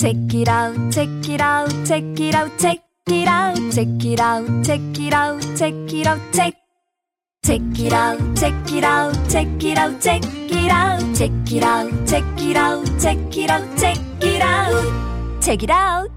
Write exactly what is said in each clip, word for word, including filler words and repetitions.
Check it out, check it out, check it out, check it out, check it out, check it out, check it out, check. Check it out, check it out, check it out, check it out, check it out, check it out, check it out, check it out, check it out.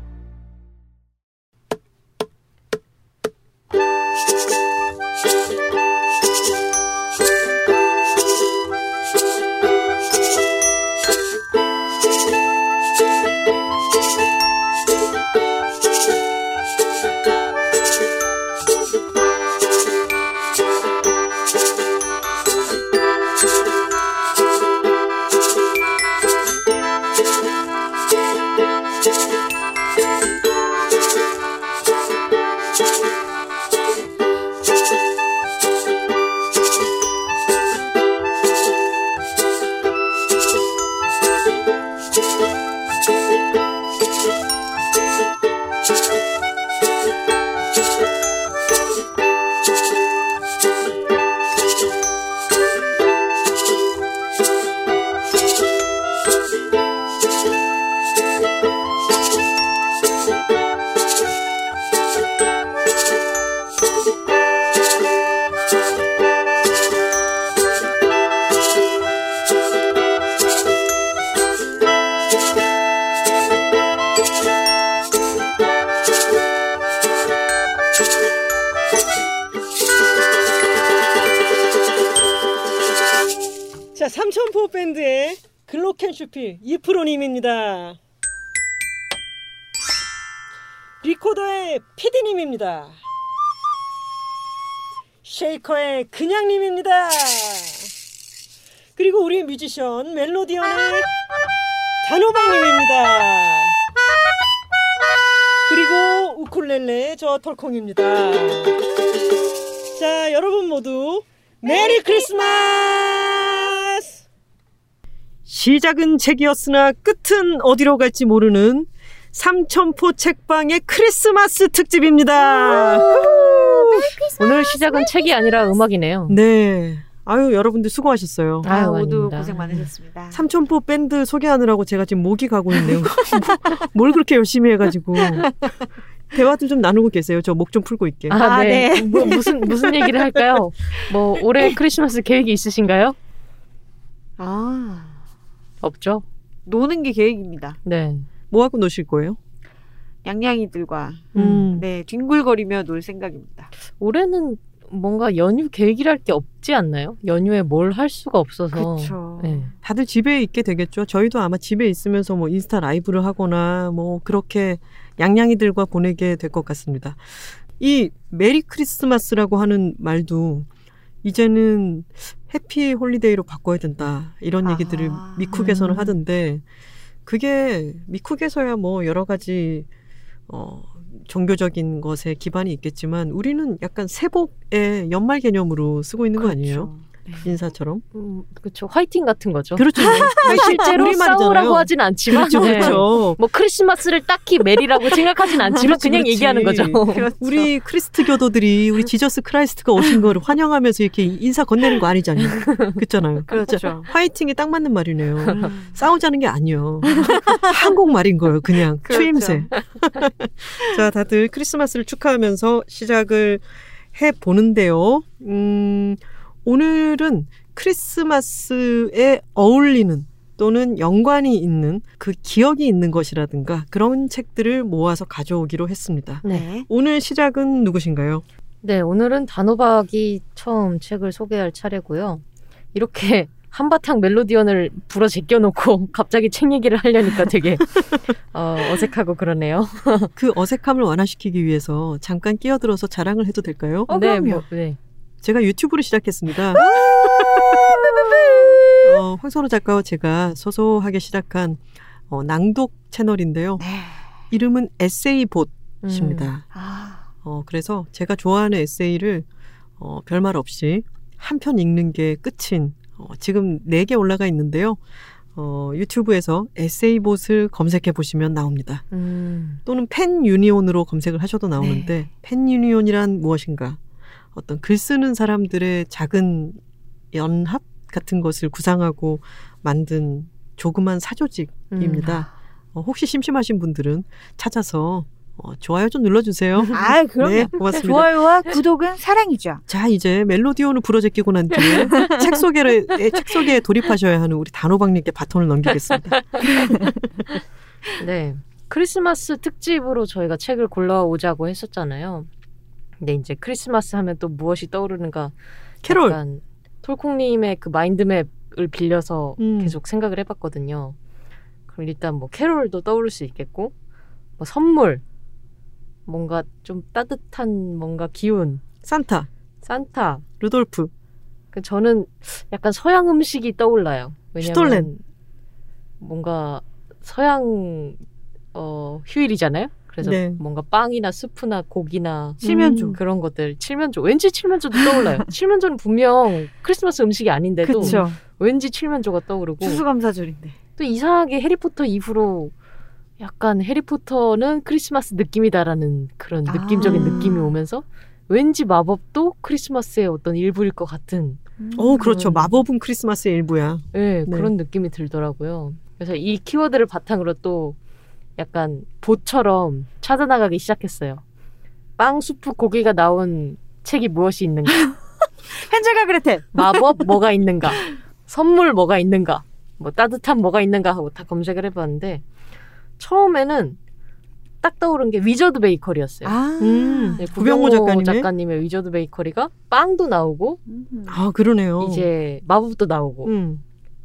자, 삼천포밴드의 글로켄슈필 이프로님입니다. 리코더의 피디님입니다. 쉐이커의 그냥님입니다. 그리고 우리 뮤지션 멜로디언의 단호박님입니다. 그리고 우쿨렐레의 저 털콩입니다. 자, 여러분 모두 메리 크리스마스! 시작은 책이었으나 끝은 어디로 갈지 모르는 삼천포 책방의 크리스마스 특집입니다. 오늘 시작은 책이 아니라 음악이네요. 네. 아유, 여러분들 수고하셨어요. 아유, 모두 아닙니다. 고생 많으셨습니다. 삼천포 밴드 소개하느라고 제가 지금 목이 가고 있네요. 뭘 그렇게 열심히 해가지고. 대화들 좀 나누고 계세요. 저 목 좀 풀고 있게. 아, 아 네. 네. 뭐, 무슨, 무슨 얘기를 할까요? 뭐, 올해 크리스마스 계획이 있으신가요? 아. 없죠? 노는 게 계획입니다. 네. 뭐하고 노실 거예요? 냥냥이들과, 음. 네, 뒹굴거리며 놀 생각입니다. 올해는 뭔가 연휴 계획이랄 게 없지 않나요? 연휴에 뭘 할 수가 없어서. 그쵸. 네. 다들 집에 있게 되겠죠. 저희도 아마 집에 있으면서 뭐 인스타 라이브를 하거나 뭐 그렇게 냥냥이들과 보내게 될 것 같습니다. 이 메리 크리스마스라고 하는 말도 이제는 해피 홀리데이로 바꿔야 된다. 이런 아. 얘기들을 미국에서는 음. 하던데 그게 미국에서야 뭐 여러 가지 어 종교적인 것에 기반이 있겠지만 우리는 약간 새복의 연말 개념으로 쓰고 있는 그렇죠. 거 아니에요? 네. 인사처럼. 음, 그렇죠. 화이팅 같은 거죠. 그렇죠. 실제로 싸우라고 하진 않지만 그렇죠. 네. 그렇죠. 뭐 크리스마스를 딱히 메리라고 생각하진 않지만 그렇지, 그냥 그렇지. 얘기하는 거죠. 그렇죠. 우리 크리스트교도들이 우리 지저스 크라이스트가 오신 걸 환영하면서 이렇게 인사 건네는 거 아니잖아요. 그렇잖아요. 그렇죠. 화이팅이 딱 맞는 말이네요. 음. 싸우자는 게 아니에요. 한국말인 거예요. 그냥 그렇죠. 추임새. 자, 다들 크리스마스를 축하하면서 시작을 해보는데요. 음... 오늘은 크리스마스에 어울리는 또는 연관이 있는 그 기억이 있는 것이라든가 그런 책들을 모아서 가져오기로 했습니다. 네. 오늘 시작은 누구신가요? 네, 오늘은 단호박이 처음 책을 소개할 차례고요. 이렇게 한바탕 멜로디언을 불어 제껴놓고 갑자기 책 얘기를 하려니까 되게 어, 어색하고 그러네요. 그 어색함을 완화시키기 위해서 잠깐 끼어들어서 자랑을 해도 될까요? 어, 네, 그럼요. 뭐, 네. 제가 유튜브를 시작했습니다. 어, 황선우 작가와 제가 소소하게 시작한 어, 낭독 채널인데요. 네. 이름은 에세이봇입니다. 음. 어, 그래서 제가 좋아하는 에세이를 어, 별말 없이 한 편 읽는 게 끝인 어, 지금 네 개 올라가 있는데요. 어, 유튜브에서 에세이봇을 검색해 보시면 나옵니다. 음. 또는 펜 유니온으로 검색을 하셔도 나오는데 네. 펜 유니온이란 무엇인가? 어떤 글 쓰는 사람들의 작은 연합 같은 것을 구상하고 만든 조그만 사조직입니다. 음. 어, 혹시 심심하신 분들은 찾아서 어, 좋아요 좀 눌러주세요. 아, 그럼요. 네, 고맙습니다. 좋아요와 구독은 사랑이죠. 자, 이제 멜로디온을 부러제끼고 난 뒤에 책 소개를 책 소개에 돌입하셔야 하는 우리 단호박님께 바톤을 넘기겠습니다. 네, 크리스마스 특집으로 저희가 책을 골라오자고 했었잖아요. 근데 이제 크리스마스 하면 또 무엇이 떠오르는가? 캐롤. 약간 톨콩님의 그 마인드맵을 빌려서 음. 계속 생각을 해봤거든요. 그럼 일단 뭐 캐롤도 떠오를 수 있겠고, 뭐 선물, 뭔가 좀 따뜻한 뭔가 기운, 산타, 산타, 루돌프. 그 저는 약간 서양 음식이 떠올라요. 왜냐면 슈톨렌. 뭔가 서양 어, 휴일이잖아요. 그래서 네. 뭔가 빵이나 스프나 고기나 칠면조 음. 그런 것들, 칠면조 왠지 칠면조도 떠올라요. 칠면조는 분명 크리스마스 음식이 아닌데도 그쵸. 왠지 칠면조가 떠오르고 추수감사절인데 또 이상하게 해리포터 이후로 약간 해리포터는 크리스마스 느낌이다라는 그런 아. 느낌적인 느낌이 오면서 왠지 마법도 크리스마스의 어떤 일부일 것 같은 음. 어 그렇죠. 마법은 크리스마스의 일부야. 네, 네. 그런 느낌이 들더라고요. 그래서 이 키워드를 바탕으로 또 약간 보처럼 찾아나가기 시작했어요. 빵, 수프, 고기가 나온 책이 무엇이 있는가? 헨젤과 그레텔. 마법 뭐가 있는가? 선물 뭐가 있는가? 뭐 따뜻한 뭐가 있는가 하고 다 검색을 해봤는데 처음에는 딱 떠오른 게 위저드 베이커리였어요. 아, 음, 네, 구병모 작가님의? 작가님의 위저드 베이커리가 빵도 나오고 아 그러네요. 이제 마법도 나오고 음.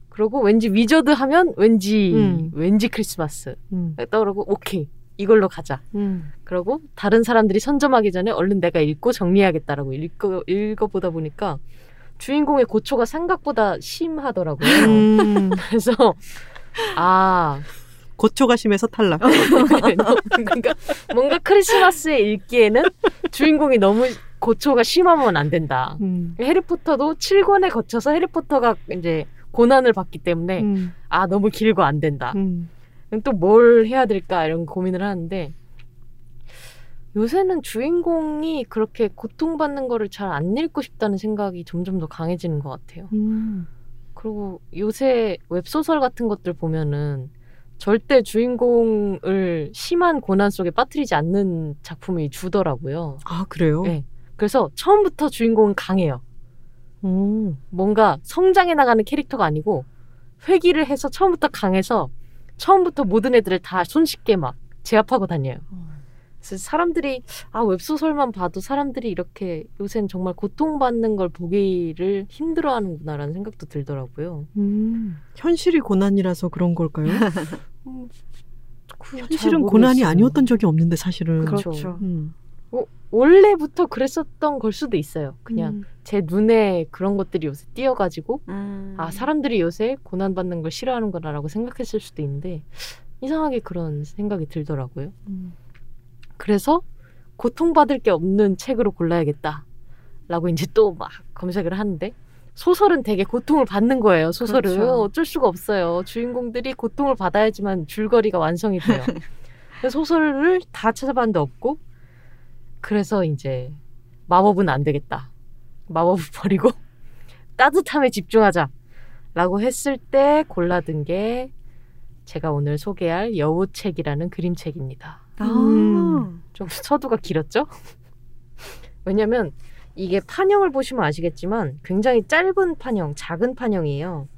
그러고 왠지 위저드 하면 왠지 음. 왠지 크리스마스 음. 떠오르고 오케이 이걸로 가자. 음. 그러고 다른 사람들이 선점하기 전에 얼른 내가 읽고 정리해야겠다라고 읽고, 읽어보다 보니까 주인공의 고초가 생각보다 심하더라고요. 음. 그래서 아 고초가 심해서 탈락. 그러니까 뭔가 크리스마스에 읽기에는 주인공이 너무 고초가 심하면 안 된다. 음. 해리포터도 칠 권에 거쳐서 해리포터가 이제 고난을 받기 때문에 음. 아 너무 길고 안 된다. 음. 또 뭘 해야 될까 이런 고민을 하는데 요새는 주인공이 그렇게 고통받는 거를 잘 안 읽고 싶다는 생각이 점점 더 강해지는 것 같아요. 음. 그리고 요새 웹소설 같은 것들 보면은 절대 주인공을 심한 고난 속에 빠뜨리지 않는 작품이 주더라고요. 아 그래요? 네. 그래서 처음부터 주인공은 강해요. 오. 뭔가 성장해 나가는 캐릭터가 아니고 회귀를 해서 처음부터 강해서 처음부터 모든 애들을 다 손쉽게 막 제압하고 다녀요. 그래서 사람들이 아 웹소설만 봐도 사람들이 이렇게 요새는 정말 고통받는 걸 보기를 힘들어하는구나라는 생각도 들더라고요. 음, 현실이 고난이라서 그런 걸까요? 음, 현실은 고난이 아니었던 적이 없는데 사실은 그렇죠. 음. 어, 원래부터 그랬었던 걸 수도 있어요. 그냥 음. 제 눈에 그런 것들이 요새 띄어가지고 음. 아 사람들이 요새 고난받는 걸 싫어하는구나 라고 생각했을 수도 있는데 이상하게 그런 생각이 들더라고요. 음. 그래서 고통받을 게 없는 책으로 골라야겠다 라고 이제 또 막 검색을 하는데 소설은 되게 고통을 받는 거예요. 소설은 그렇죠. 어쩔 수가 없어요. 주인공들이 고통을 받아야지만 줄거리가 완성이 돼요. 소설을 다 찾아봤는데 없고 그래서 이제 마법은 안 되겠다. 마법을 버리고 따뜻함에 집중하자 라고 했을 때 골라든 게 제가 오늘 소개할 여우책이라는 그림책입니다. 아~ 음, 좀 서두가 길었죠? 왜냐면 이게 판형을 보시면 아시겠지만 굉장히 짧은 판형, 작은 판형이에요.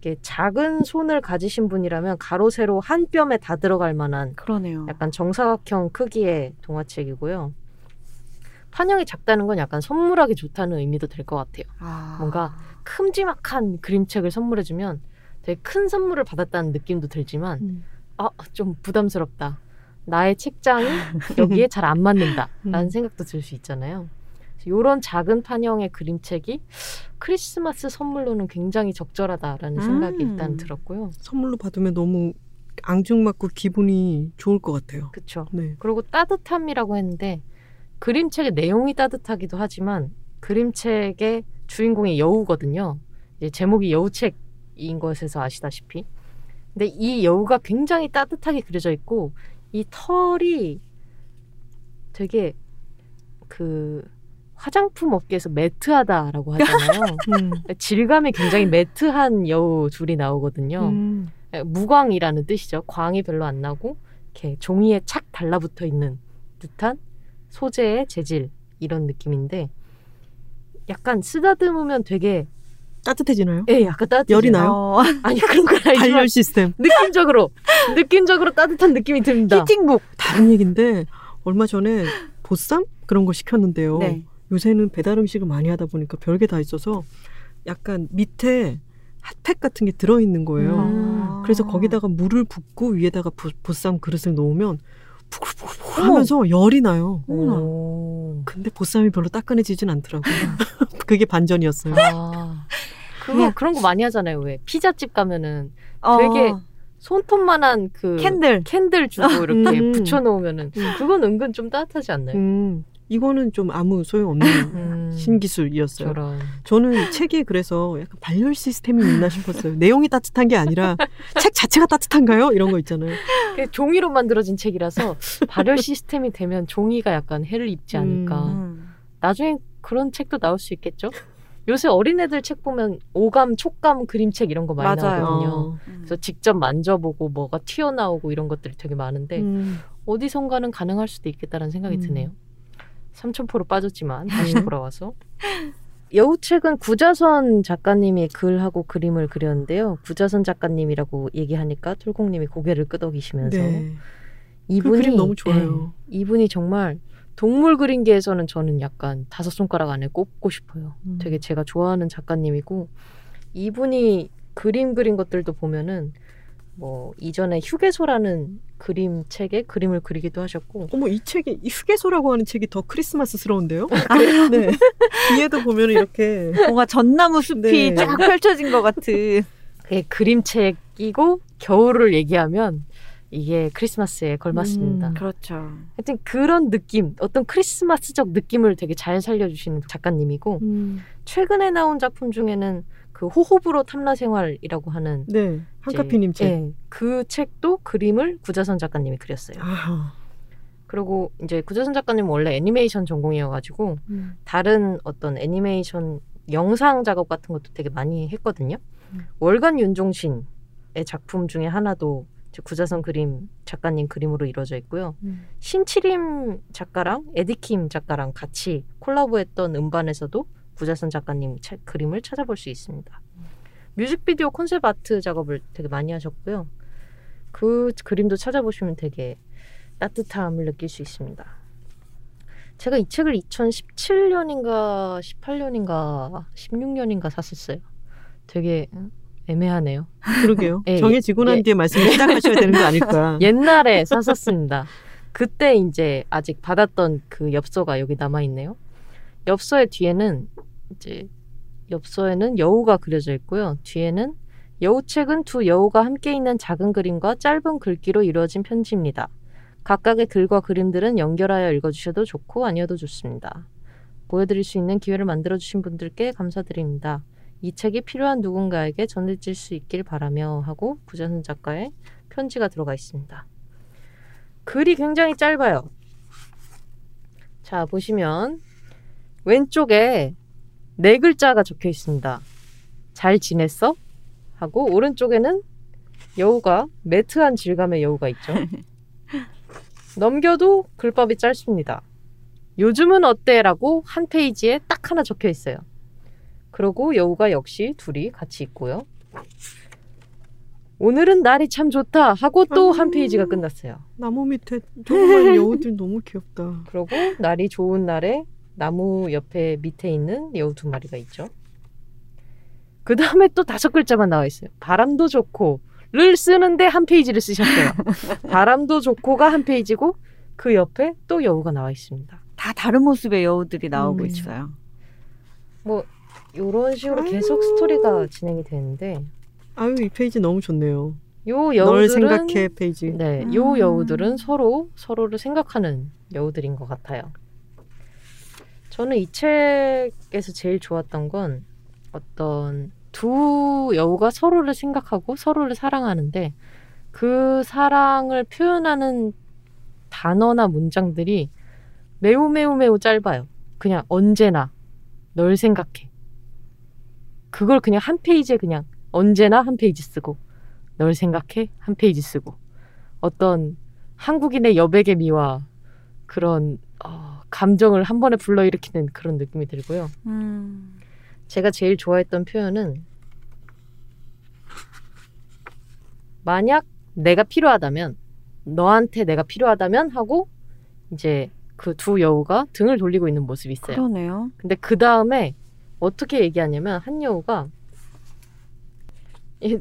이게 작은 손을 가지신 분이라면 가로 세로 한 뼘에 다 들어갈 만한 그러네요. 약간 정사각형 크기의 동화책이고요. 판형이 작다는 건 약간 선물하기 좋다는 의미도 될 것 같아요. 아... 뭔가 큼지막한 그림책을 선물해주면 되게 큰 선물을 받았다는 느낌도 들지만 음. 아, 좀 부담스럽다. 나의 책장이 여기에 잘 안 맞는다 라는 음. 생각도 들 수 있잖아요. 이런 작은 판형의 그림책이 크리스마스 선물로는 굉장히 적절하다라는 음. 생각이 일단 들었고요. 선물로 받으면 너무 앙증맞고 기분이 좋을 것 같아요. 그렇죠. 네. 그리고 따뜻함이라고 했는데 그림책의 내용이 따뜻하기도 하지만 그림책의 주인공이 여우거든요. 이제 제목이 여우책인 것에서 아시다시피. 근데 이 여우가 굉장히 따뜻하게 그려져 있고 이 털이 되게 그 화장품 업계에서 매트하다라고 하잖아요. 음. 질감이 굉장히 매트한 여우 둘이 나오거든요. 음. 무광이라는 뜻이죠. 광이 별로 안 나고 이렇게 종이에 착 달라붙어 있는 듯한 소재의 재질 이런 느낌인데 약간 쓰다듬으면 되게 따뜻해지나요? 예, 약간 따뜻해지나요? 열이 나요? 아니 그런 건 아니지만 발열 시스템 느낌적으로 느낌적으로 따뜻한 느낌이 듭니다. 히팅북 다른 얘기인데 얼마 전에 보쌈 그런 거 시켰는데요. 네. 요새는 배달 음식을 많이 하다 보니까 별게 다 있어서 약간 밑에 핫팩 같은 게 들어있는 거예요. 아. 그래서 거기다가 물을 붓고 위에다가 부, 보쌈 그릇을 놓으면 부글부글 하면서 오. 열이 나요. 오. 근데 보쌈이 별로 따끈해지진 않더라고요. 그게 반전이었어요. 아. 그거 그런 거 많이 하잖아요. 왜 피자집 가면은 어. 되게 손톱만한 그 캔들 캔들 주고 이렇게 음. 붙여놓으면은 그건 은근 좀 따뜻하지 않나요? 음. 이거는 좀 아무 소용없는 음, 신기술이었어요. 저런. 저는 책이 그래서 약간 발열 시스템이 있나 싶었어요. 내용이 따뜻한 게 아니라 책 자체가 따뜻한가요? 이런 거 있잖아요. 종이로 만들어진 책이라서 발열 시스템이 되면 종이가 약간 해를 입지 않을까. 음. 나중에 그런 책도 나올 수 있겠죠? 요새 어린애들 책 보면 오감, 촉감, 그림책 이런 거 많이 맞아요. 나오거든요. 음. 그래서 직접 만져보고 뭐가 튀어나오고 이런 것들이 되게 많은데 음. 어디선가는 가능할 수도 있겠다는 생각이 음. 드네요. 삼천포로 빠졌지만 다시 돌아와서 여우책은 구자선 작가님이 글하고 그림을 그렸는데요. 구자선 작가님이라고 얘기하니까 톨콩님이 고개를 끄덕이시면서 네. 이분이 그 그림 너무 좋아요. 네, 이분이 정말 동물 그림계에서는 저는 약간 다섯 손가락 안에 꼽고 싶어요. 음. 되게 제가 좋아하는 작가님이고 이분이 그림 그린 것들도 보면은 뭐 이전에 휴게소라는 그림책에 그림을 그리기도 하셨고 어머 이 책이 이 휴게소라고 하는 책이 더 크리스마스스러운데요? 아, 네. 뒤에도 보면 이렇게 뭔가 전나무 숲이 네. 쫙 펼쳐진 것 같은 그게 그림책이고 겨울을 얘기하면 이게 크리스마스에 걸맞습니다. 음, 그렇죠. 하여튼 그런 느낌 어떤 크리스마스적 느낌을 되게 잘 살려주시는 작가님이고 음. 최근에 나온 작품 중에는 그 호호불호 탐라생활이라고 하는 네, 한카피님 책. 네, 그 책도 그림을 구자선 작가님이 그렸어요. 아. 그리고 이제 구자선 작가님은 원래 애니메이션 전공이어가지고 음. 다른 어떤 애니메이션 영상 작업 같은 것도 되게 많이 했거든요. 음. 월간 윤종신의 작품 중에 하나도 구자선 그림 작가님 그림으로 이루어져 있고요. 음. 신치림 작가랑 에디킴 작가랑 같이 콜라보했던 음반에서도 구자선 작가님 차, 그림을 찾아볼 수 있습니다. 뮤직비디오 콘셉트 아트 작업을 되게 많이 하셨고요. 그 그림도 찾아보시면 되게 따뜻함을 느낄 수 있습니다. 제가 이 책을 이천십칠 년인가 십팔 년인가 십육 년인가 샀었어요. 되게 애매하네요. 그러게요. 예, 정해지고 난 예, 뒤에 말씀을 시작하셔야 되는 거 아닐까. 옛날에 샀었습니다. 그때 이제 아직 받았던 그 엽서가 여기 남아있네요. 엽서의 뒤에는 이제 엽서에는 여우가 그려져 있고요. 뒤에는 여우책은 두 여우가 함께 있는 작은 그림과 짧은 글귀로 이루어진 편지입니다. 각각의 글과 그림들은 연결하여 읽어주셔도 좋고 아니어도 좋습니다. 보여드릴 수 있는 기회를 만들어주신 분들께 감사드립니다. 이 책이 필요한 누군가에게 전해질 수 있길 바라며 하고 구자선 작가의 편지가 들어가 있습니다. 글이 굉장히 짧아요. 자, 보시면 왼쪽에 네 글자가 적혀 있습니다. 잘 지냈어? 하고 오른쪽에는 여우가 매트한 질감의 여우가 있죠. 넘겨도 글밥이 짧습니다. 요즘은 어때? 라고 한 페이지에 딱 하나 적혀 있어요. 그리고 여우가 역시 둘이 같이 있고요. 오늘은 날이 참 좋다 하고 또 한 페이지가 끝났어요. 나무 밑에 정말 여우들 너무 귀엽다. 그리고 날이 좋은 날에 나무 옆에 밑에 있는 여우 두 마리가 있죠. 그 다음에 또 다섯 글자만 나와 있어요. 바람도 좋고 를 쓰는데 한 페이지를 쓰셨어요. 바람도 좋고가 한 페이지고 그 옆에 또 여우가 나와 있습니다. 다 다른 모습의 여우들이 나오고 음, 있어요. 뭐 이런 식으로 계속 아유. 스토리가 진행이 되는데 아유 이 페이지 너무 좋네요. 요 여우들은 널 생각해 페이지. 네, 음. 요 여우들은 서로 서로를 생각하는 여우들인 것 같아요. 저는 이 책에서 제일 좋았던 건 어떤 두 여우가 서로를 생각하고 서로를 사랑하는데 그 사랑을 표현하는 단어나 문장들이 매우 매우 매우 짧아요. 그냥 언제나 널 생각해. 그걸 그냥 한 페이지에 그냥 언제나 한 페이지 쓰고 널 생각해? 한 페이지 쓰고. 어떤 한국인의 여백의 미와 그런 어, 감정을 한 번에 불러일으키는 그런 느낌이 들고요. 음. 제가 제일 좋아했던 표현은, 만약 내가 필요하다면, 너한테 내가 필요하다면 하고 이제 그 두 여우가 등을 돌리고 있는 모습이 있어요. 그러네요. 근데 그 다음에 어떻게 얘기하냐면, 한 여우가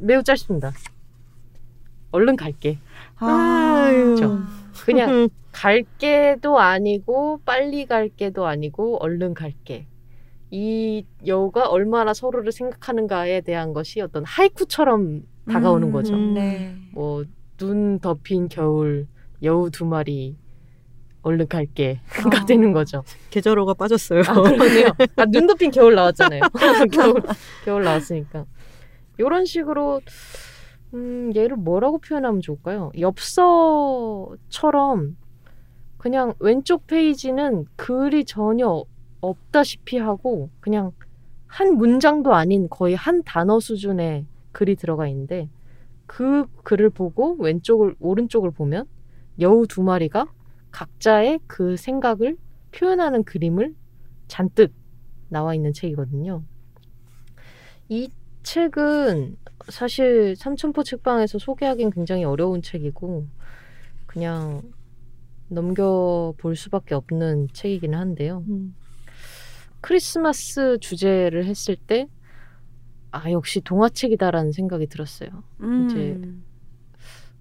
매우 짧습니다. 얼른 갈게. 아유. 그렇죠? 그냥 갈게도 아니고 빨리 갈게도 아니고 얼른 갈게. 이 여우가 얼마나 서로를 생각하는가에 대한 것이 어떤 하이쿠처럼 다가오는 음, 거죠. 네. 뭐 눈 덮인 겨울 여우 두 마리 얼른 갈게가 어. 되는 거죠. 계절호가 빠졌어요. 아, 그러네요. 아, 눈 덮인 겨울 나왔잖아요. 겨울, 겨울 나왔으니까. 이런 식으로 음, 얘를 뭐라고 표현하면 좋을까요? 엽서처럼 그냥 왼쪽 페이지는 글이 전혀 없다시피 하고 그냥 한 문장도 아닌 거의 한 단어 수준의 글이 들어가 있는데, 그 글을 보고 왼쪽을 오른쪽을 보면 여우 두 마리가 각자의 그 생각을 표현하는 그림을 잔뜩 나와 있는 책이거든요. 이 책은 사실 삼천포 책방에서 소개하기는 굉장히 어려운 책이고 그냥 넘겨볼 수밖에 없는 책이긴 한데요. 음. 크리스마스 주제를 했을 때 아, 역시 동화책이다라는 생각이 들었어요. 음. 이제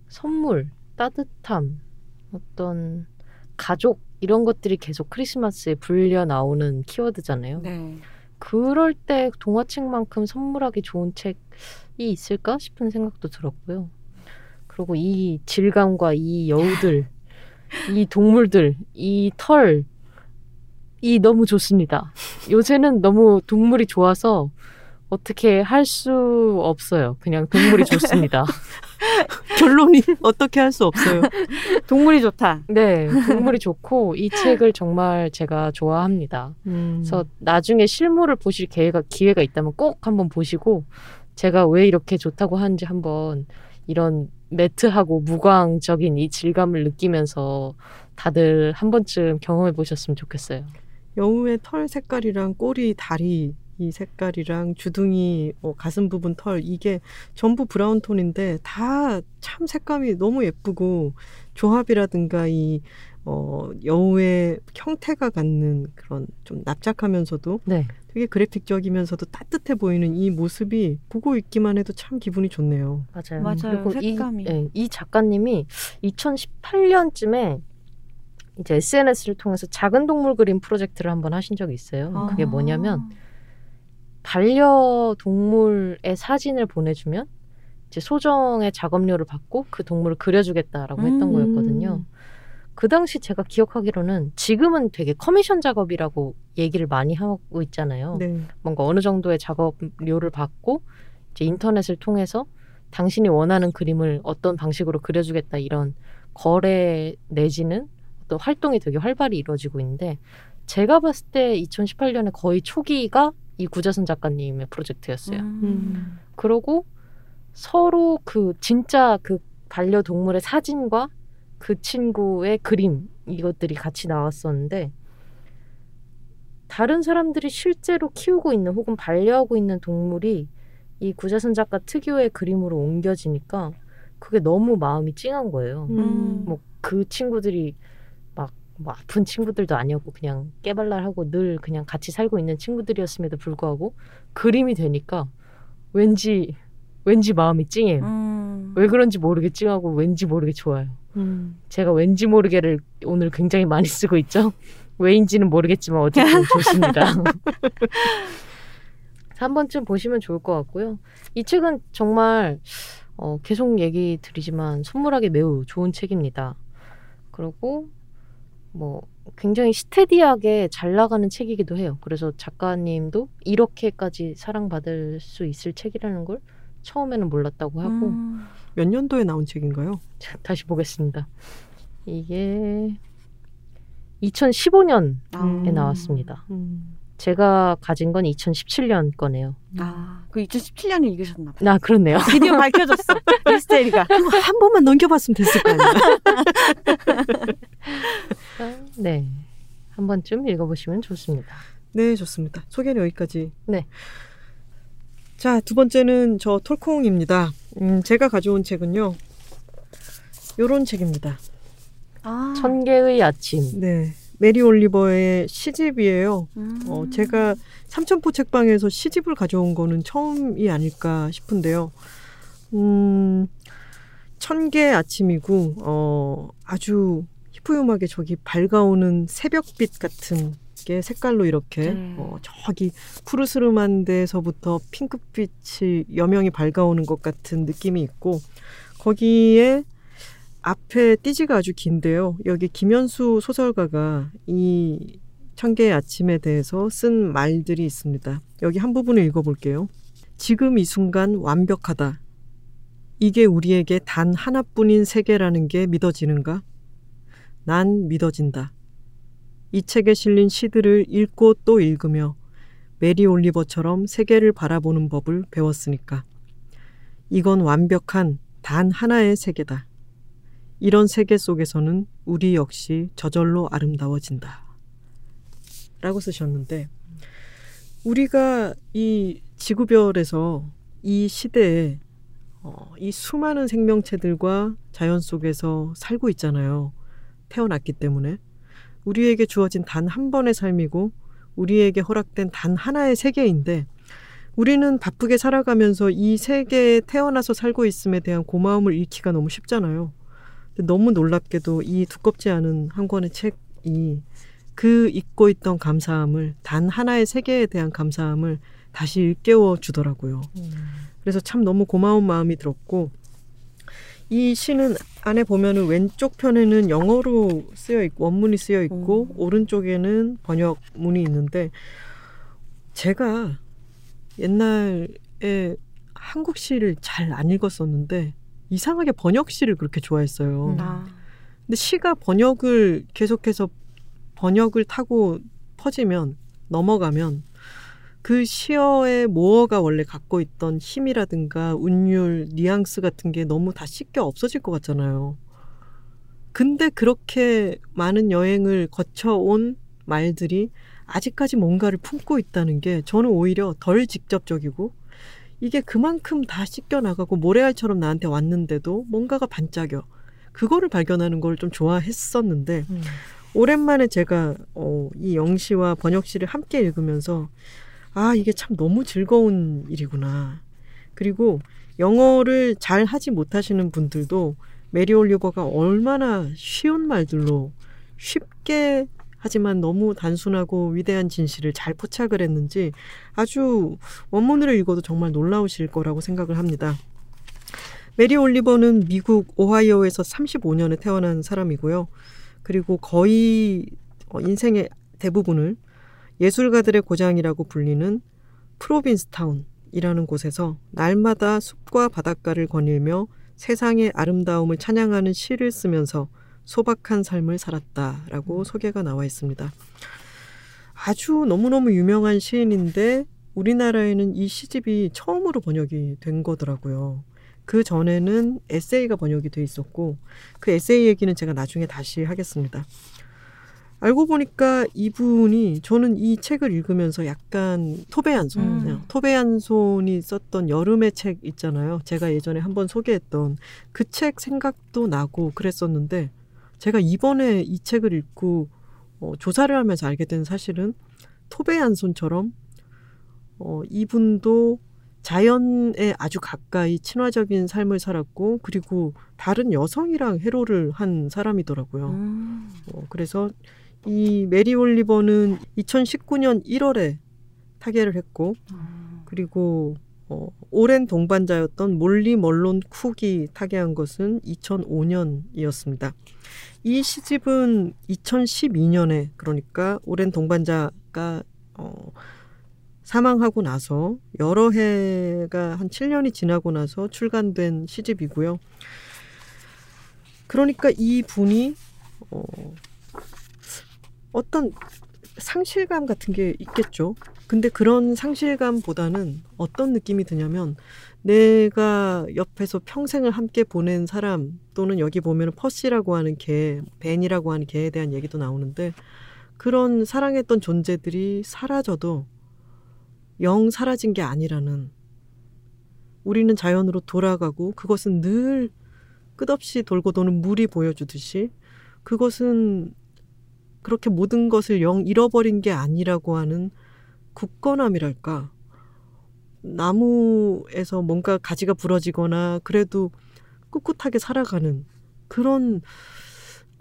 선물, 따뜻함, 어떤 가족 이런 것들이 계속 크리스마스에 불려 나오는 키워드잖아요. 네. 그럴 때 동화책만큼 선물하기 좋은 책이 있을까 싶은 생각도 들었고요. 그리고 이 질감과 이 여우들, 이 동물들, 이 털, 이 너무 좋습니다. 요새는 너무 동물이 좋아서 어떻게 할 수 없어요. 그냥 동물이 좋습니다. 결론이 어떻게 할 수 없어요. 동물이 좋다. 네, 동물이 좋고 이 책을 정말 제가 좋아합니다. 음. 그래서 나중에 실물을 보실 기회가, 기회가 있다면 꼭 한번 보시고 제가 왜 이렇게 좋다고 하는지 한번 이런 매트하고 무광적인 이 질감을 느끼면서 다들 한 번쯤 경험해 보셨으면 좋겠어요. 여우의 털 색깔이랑 꼬리, 다리 이 색깔이랑 주둥이, 어, 가슴 부분 털 이게 전부 브라운 톤인데 다 참 색감이 너무 예쁘고 조합이라든가 이 어, 여우의 형태가 갖는 그런 좀 납작하면서도 네. 되게 그래픽적이면서도 따뜻해 보이는 이 모습이 보고 있기만 해도 참 기분이 좋네요. 맞아요. 맞아요. 그리고 색감이. 이, 네, 이 작가님이 이천십팔 년쯤에 이제 에스엔에스를 통해서 작은 동물 그림 프로젝트를 한번 하신 적이 있어요. 아. 그게 뭐냐면 반려동물의 사진을 보내주면 이제 소정의 작업료를 받고 그 동물을 그려주겠다라고 했던 음. 거였거든요. 그 당시 제가 기억하기로는 지금은 되게 커미션 작업이라고 얘기를 많이 하고 있잖아요. 네. 뭔가 어느 정도의 작업료를 받고 이제 인터넷을 통해서 당신이 원하는 그림을 어떤 방식으로 그려주겠다 이런 거래 내지는 어떤 활동이 되게 활발히 이루어지고 있는데, 제가 봤을 때 이천십팔 년에 거의 초기가 이 구자선 작가님의 프로젝트였어요. 음. 그러고 서로 그 진짜 그 반려동물의 사진과 그 친구의 그림 이것들이 같이 나왔었는데, 다른 사람들이 실제로 키우고 있는 혹은 반려하고 있는 동물이 이 구자선 작가 특유의 그림으로 옮겨지니까 그게 너무 마음이 찡한 거예요. 음. 뭐 그 친구들이 뭐 아픈 친구들도 아니었고 그냥 깨발랄하고 늘 그냥 같이 살고 있는 친구들이었음에도 불구하고 그림이 되니까 왠지 왠지 마음이 찡해요. 음. 왜 그런지 모르게 찡하고 왠지 모르게 좋아요. 음. 제가 왠지 모르게를 오늘 굉장히 많이 쓰고 있죠. 왜인지는 모르겠지만 어쨌든 좋습니다. 한 번쯤 보시면 좋을 것 같고요. 이 책은 정말 어, 계속 얘기 드리지만 선물하기 매우 좋은 책입니다. 그리고 뭐 굉장히 스테디하게 잘 나가는 책이기도 해요. 그래서 작가님도 이렇게까지 사랑받을 수 있을 책이라는 걸 처음에는 몰랐다고 하고. 음, 몇 년도에 나온 책인가요? 자, 다시 보겠습니다. 이게 이천십오 년에 음. 나왔습니다. 음. 제가 가진 건 이천십칠 년 거네요. 아, 그 이천십칠 년을 이기셨나 봐요. 아, 그렇네요. 드디어 밝혀졌어. 미스테리가. 그거 한 번만 넘겨봤으면 됐을 거 아니에요. 네. 한 번쯤 읽어보시면 좋습니다. 네, 좋습니다. 소개는 여기까지. 네. 자, 두 번째는 저 톨콩입니다. 음, 제가 가져온 책은요. 요런 책입니다. 아. 천 개의 아침. 네. 메리 올리버의 시집이에요. 음. 어, 제가 삼천포 책방에서 시집을 가져온 거는 처음이 아닐까 싶은데요. 음, 천 개의 아침이고 어, 아주 희뿌염하게 저기 밝아오는 새벽빛 같은 게 색깔로 이렇게 음. 어, 저기 푸르스름한 데서부터 핑크빛이 여명이 밝아오는 것 같은 느낌이 있고 거기에 앞에 띠지가 아주 긴데요. 여기 김현수 소설가가 이 천 개의 아침에 대해서 쓴 말들이 있습니다. 여기 한 부분을 읽어볼게요. 지금 이 순간 완벽하다. 이게 우리에게 단 하나뿐인 세계라는 게 믿어지는가? 난 믿어진다. 이 책에 실린 시들을 읽고 또 읽으며 메리 올리버처럼 세계를 바라보는 법을 배웠으니까. 이건 완벽한 단 하나의 세계다. 이런 세계 속에서는 우리 역시 저절로 아름다워진다. 라고 쓰셨는데 우리가 이 지구별에서 이 시대에 어, 이 수많은 생명체들과 자연 속에서 살고 있잖아요. 태어났기 때문에. 우리에게 주어진 단 한 번의 삶이고 우리에게 허락된 단 하나의 세계인데 우리는 바쁘게 살아가면서 이 세계에 태어나서 살고 있음에 대한 고마움을 잃기가 너무 쉽잖아요. 너무 놀랍게도 이 두껍지 않은 한 권의 책이 그 잊고 있던 감사함을 단 하나의 세계에 대한 감사함을 다시 일깨워 주더라고요. 음. 그래서 참 너무 고마운 마음이 들었고 이 시는 안에 보면은 왼쪽 편에는 영어로 쓰여 있고 원문이 쓰여 있고 음. 오른쪽에는 번역문이 있는데 제가 옛날에 한국 시를 잘 안 읽었었는데 이상하게 번역 시를 그렇게 좋아했어요. 아. 근데 시가 번역을 계속해서 번역을 타고 퍼지면 넘어가면 그 시어의 모어가 원래 갖고 있던 힘이라든가 운율, 뉘앙스 같은 게 너무 다 씻겨 없어질 것 같잖아요. 근데 그렇게 많은 여행을 거쳐온 말들이 아직까지 뭔가를 품고 있다는 게 저는 오히려 덜 직접적이고 이게 그만큼 다 씻겨나가고 모래알처럼 나한테 왔는데도 뭔가가 반짝여. 그거를 발견하는 걸 좀 좋아했었는데 음. 오랜만에 제가 어, 이 영시와 번역시를 함께 읽으면서 아 이게 참 너무 즐거운 일이구나. 그리고 영어를 잘 하지 못하시는 분들도 메리 올리버가 얼마나 쉬운 말들로 쉽게 하지만 너무 단순하고 위대한 진실을 잘 포착을 했는지 아주 원문으로 읽어도 정말 놀라우실 거라고 생각을 합니다. 메리 올리버는 미국 오하이오에서 삼십오 년에 태어난 사람이고요. 그리고 거의 인생의 대부분을 예술가들의 고장이라고 불리는 프로빈스타운이라는 곳에서 날마다 숲과 바닷가를 거닐며 세상의 아름다움을 찬양하는 시를 쓰면서 소박한 삶을 살았다라고 소개가 나와 있습니다. 아주 너무너무 유명한 시인인데 우리나라에는 이 시집이 처음으로 번역이 된 거더라고요. 그 전에는 에세이가 번역이 돼 있었고 그 에세이 얘기는 제가 나중에 다시 하겠습니다. 알고 보니까 이분이 저는 이 책을 읽으면서 약간 토베얀손, 음. 토베얀손이 썼던 여름의 책 있잖아요. 제가 예전에 한번 소개했던 그 책 생각도 나고 그랬었는데 제가 이번에 이 책을 읽고 어, 조사를 하면서 알게 된 사실은 토베얀손처럼 어, 이분도 자연에 아주 가까이 친화적인 삶을 살았고 그리고 다른 여성이랑 해로를 한 사람이더라고요. 음. 어, 그래서 이 메리 올리버는 이천십구 년 일월에 타계를 했고 음. 그리고 어, 오랜 동반자였던 몰리 멀론 쿡이 타계한 것은 이천오 년이었습니다. 이 시집은 이천십이 년에 그러니까 오랜 동반자가 어, 사망하고 나서 여러 해가 한 칠 년이 지나고 나서 출간된 시집이고요. 그러니까 이 분이 어, 어떤 상실감 같은 게 있겠죠. 근데 그런 상실감보다는 어떤 느낌이 드냐면 내가 옆에서 평생을 함께 보낸 사람, 또는 여기 보면 퍼시라고 하는 개, 벤이라고 하는 개에 대한 얘기도 나오는데, 그런 사랑했던 존재들이 사라져도 영 사라진 게 아니라는, 우리는 자연으로 돌아가고 그것은 늘 끝없이 돌고 도는 물이 보여주듯이 그것은 그렇게 모든 것을 영 잃어버린 게 아니라고 하는 굳건함이랄까. 나무에서 뭔가 가지가 부러지거나 그래도 꿋꿋하게 살아가는 그런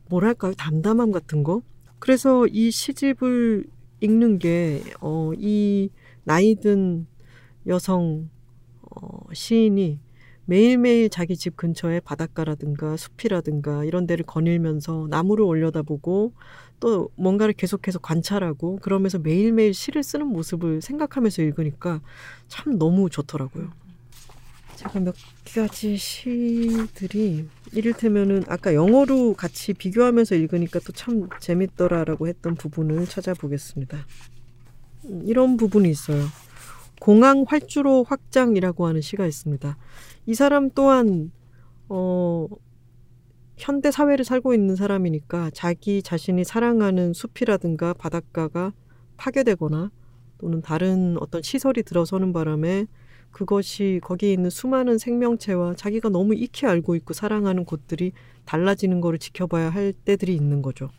뭐랄까요, 담담함 같은 거. 그래서 이 시집을 읽는 게 어, 이 나이 든 여성 어, 시인이 매일매일 자기 집 근처에 바닷가라든가 숲이라든가 이런 데를 거닐면서 나무를 올려다보고 또 뭔가를 계속해서 관찰하고 그러면서 매일매일 시를 쓰는 모습을 생각하면서 읽으니까 참 너무 좋더라고요. 제가 몇 가지 시들이 이를테면은 아까 영어로 같이 비교하면서 읽으니까 또 참 재밌더라라고 했던 부분을 찾아보겠습니다. 이런 부분이 있어요. 공항 활주로 확장이라고 하는 시가 있습니다. 이 사람 또한 어, 현대 사회를 살고 있는 사람이니까 자기 자신이 사랑하는 숲이라든가 바닷가가 파괴되거나 또는 다른 어떤 시설이 들어서는 바람에 그것이 거기에 있는 수많은 생명체와 자기가 너무 익히 알고 있고 사랑하는 곳들이 달라지는 것을 지켜봐야 할 때들이 있는 거죠.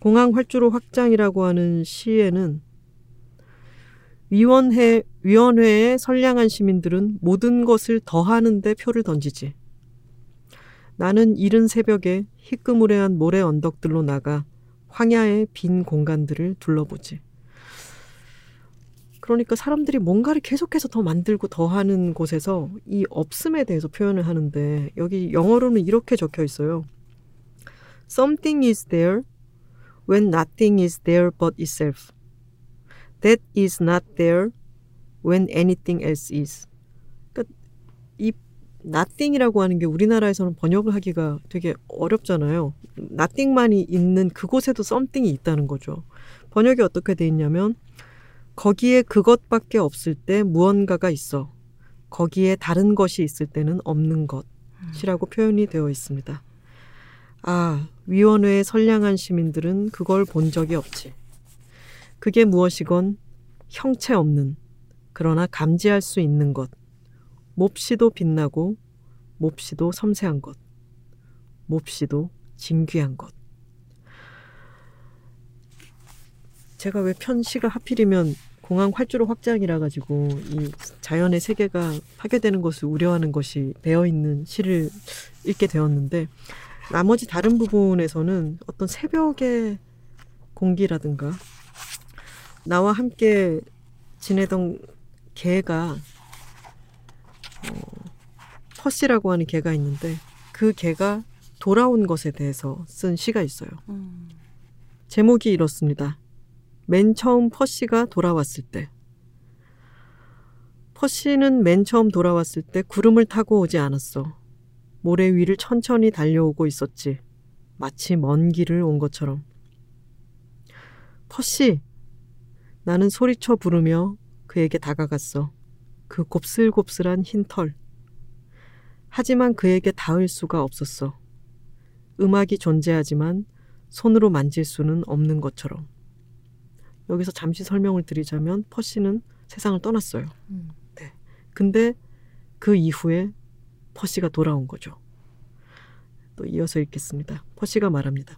공항 활주로 확장이라고 하는 시에는 위원회, 위원회의 선량한 시민들은 모든 것을 더하는데 표를 던지지. 나는 이른 새벽에 희끄무레한 모래 언덕들로 나가 황야의 빈 공간들을 둘러보지. 그러니까 사람들이 뭔가를 계속해서 더 만들고 더하는 곳에서 이 없음에 대해서 표현을 하는데 여기 영어로는 이렇게 적혀 있어요. Something is there when nothing is there but itself. That is not there when anything else is. 그러니까 이 nothing이라고 하는 게 우리나라에서는 번역을 하기가 되게 어렵잖아요. nothing만이 있는 그곳에도 something이 있다는 거죠. 번역이 어떻게 돼 있냐면 거기에 그것밖에 없을 때 무언가가 있어. 거기에 다른 것이 있을 때는 없는 것이라고 표현이 되어 있습니다. 아, 위원회의 선량한 시민들은 그걸 본 적이 없지. 그게 무엇이건 형체 없는, 그러나 감지할 수 있는 것, 몹시도 빛나고 몹시도 섬세한 것, 몹시도 진귀한 것. 제가 왜 편시가 하필이면 공항 활주로 확장이라 가지고 이 자연의 세계가 파괴되는 것을 우려하는 것이 배어있는 시를 읽게 되었는데, 나머지 다른 부분에서는 어떤 새벽의 공기라든가 나와 함께 지내던 개가 어, 퍼시라고 하는 개가 있는데 그 개가 돌아온 것에 대해서 쓴 시가 있어요. 음. 제목이 이렇습니다. 맨 처음 퍼시가 돌아왔을 때. 퍼시는 맨 처음 돌아왔을 때 구름을 타고 오지 않았어. 모래 위를 천천히 달려오고 있었지. 마치 먼 길을 온 것처럼. 퍼시! 나는 소리쳐 부르며 그에게 다가갔어. 그 곱슬곱슬한 흰 털. 하지만 그에게 닿을 수가 없었어. 음악이 존재하지만 손으로 만질 수는 없는 것처럼. 여기서 잠시 설명을 드리자면 퍼시는 세상을 떠났어요. 음. 네. 근데 그 이후에 퍼시가 돌아온 거죠. 또 이어서 읽겠습니다. 퍼시가 말합니다.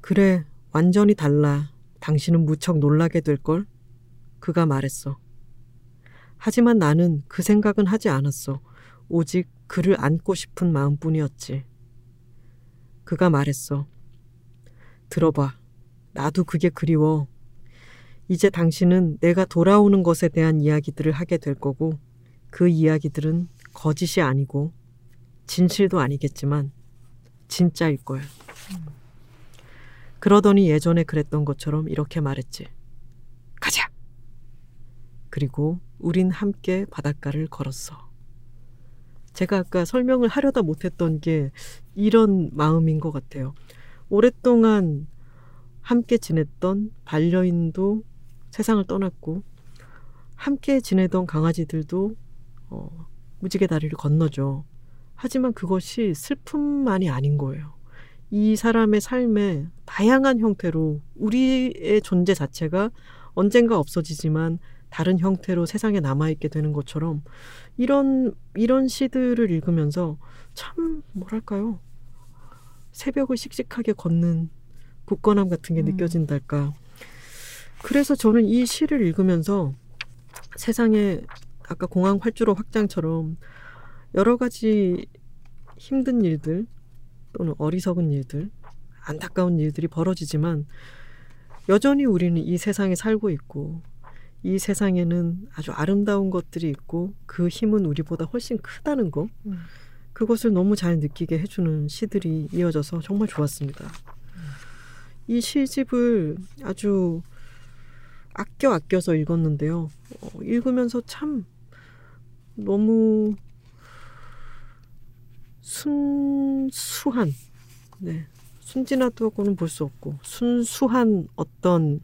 그래, 완전히 달라. 당신은 무척 놀라게 될걸? 그가 말했어. 하지만 나는 그 생각은 하지 않았어. 오직 그를 안고 싶은 마음뿐이었지. 그가 말했어. 들어봐. 나도 그게 그리워. 이제 당신은 내가 돌아오는 것에 대한 이야기들을 하게 될 거고, 그 이야기들은 거짓이 아니고 진실도 아니겠지만 진짜일 거야. 그러더니 예전에 그랬던 것처럼 이렇게 말했지. 가자! 그리고 우린 함께 바닷가를 걸었어. 제가 아까 설명을 하려다 못했던 게 이런 마음인 것 같아요. 오랫동안 함께 지냈던 반려인도 세상을 떠났고 함께 지내던 강아지들도 어, 무지개 다리를 건너죠. 하지만 그것이 슬픔만이 아닌 거예요. 이 사람의 삶의 다양한 형태로 우리의 존재 자체가 언젠가 없어지지만 다른 형태로 세상에 남아있게 되는 것처럼 이런 이런 시들을 읽으면서 참 뭐랄까요, 새벽을 씩씩하게 걷는 굳건함 같은 게 음. 느껴진달까. 그래서 저는 이 시를 읽으면서 세상에 아까 공항 활주로 확장처럼 여러 가지 힘든 일들 또는 어리석은 일들, 안타까운 일들이 벌어지지만 여전히 우리는 이 세상에 살고 있고 이 세상에는 아주 아름다운 것들이 있고 그 힘은 우리보다 훨씬 크다는 거, 음. 그것을 너무 잘 느끼게 해주는 시들이 이어져서 정말 좋았습니다. 음. 이 시집을 아주 아껴 아껴서 읽었는데요. 어, 읽으면서 참 너무 순수한, 네, 순진하다고는 볼 수 없고 순수한 어떤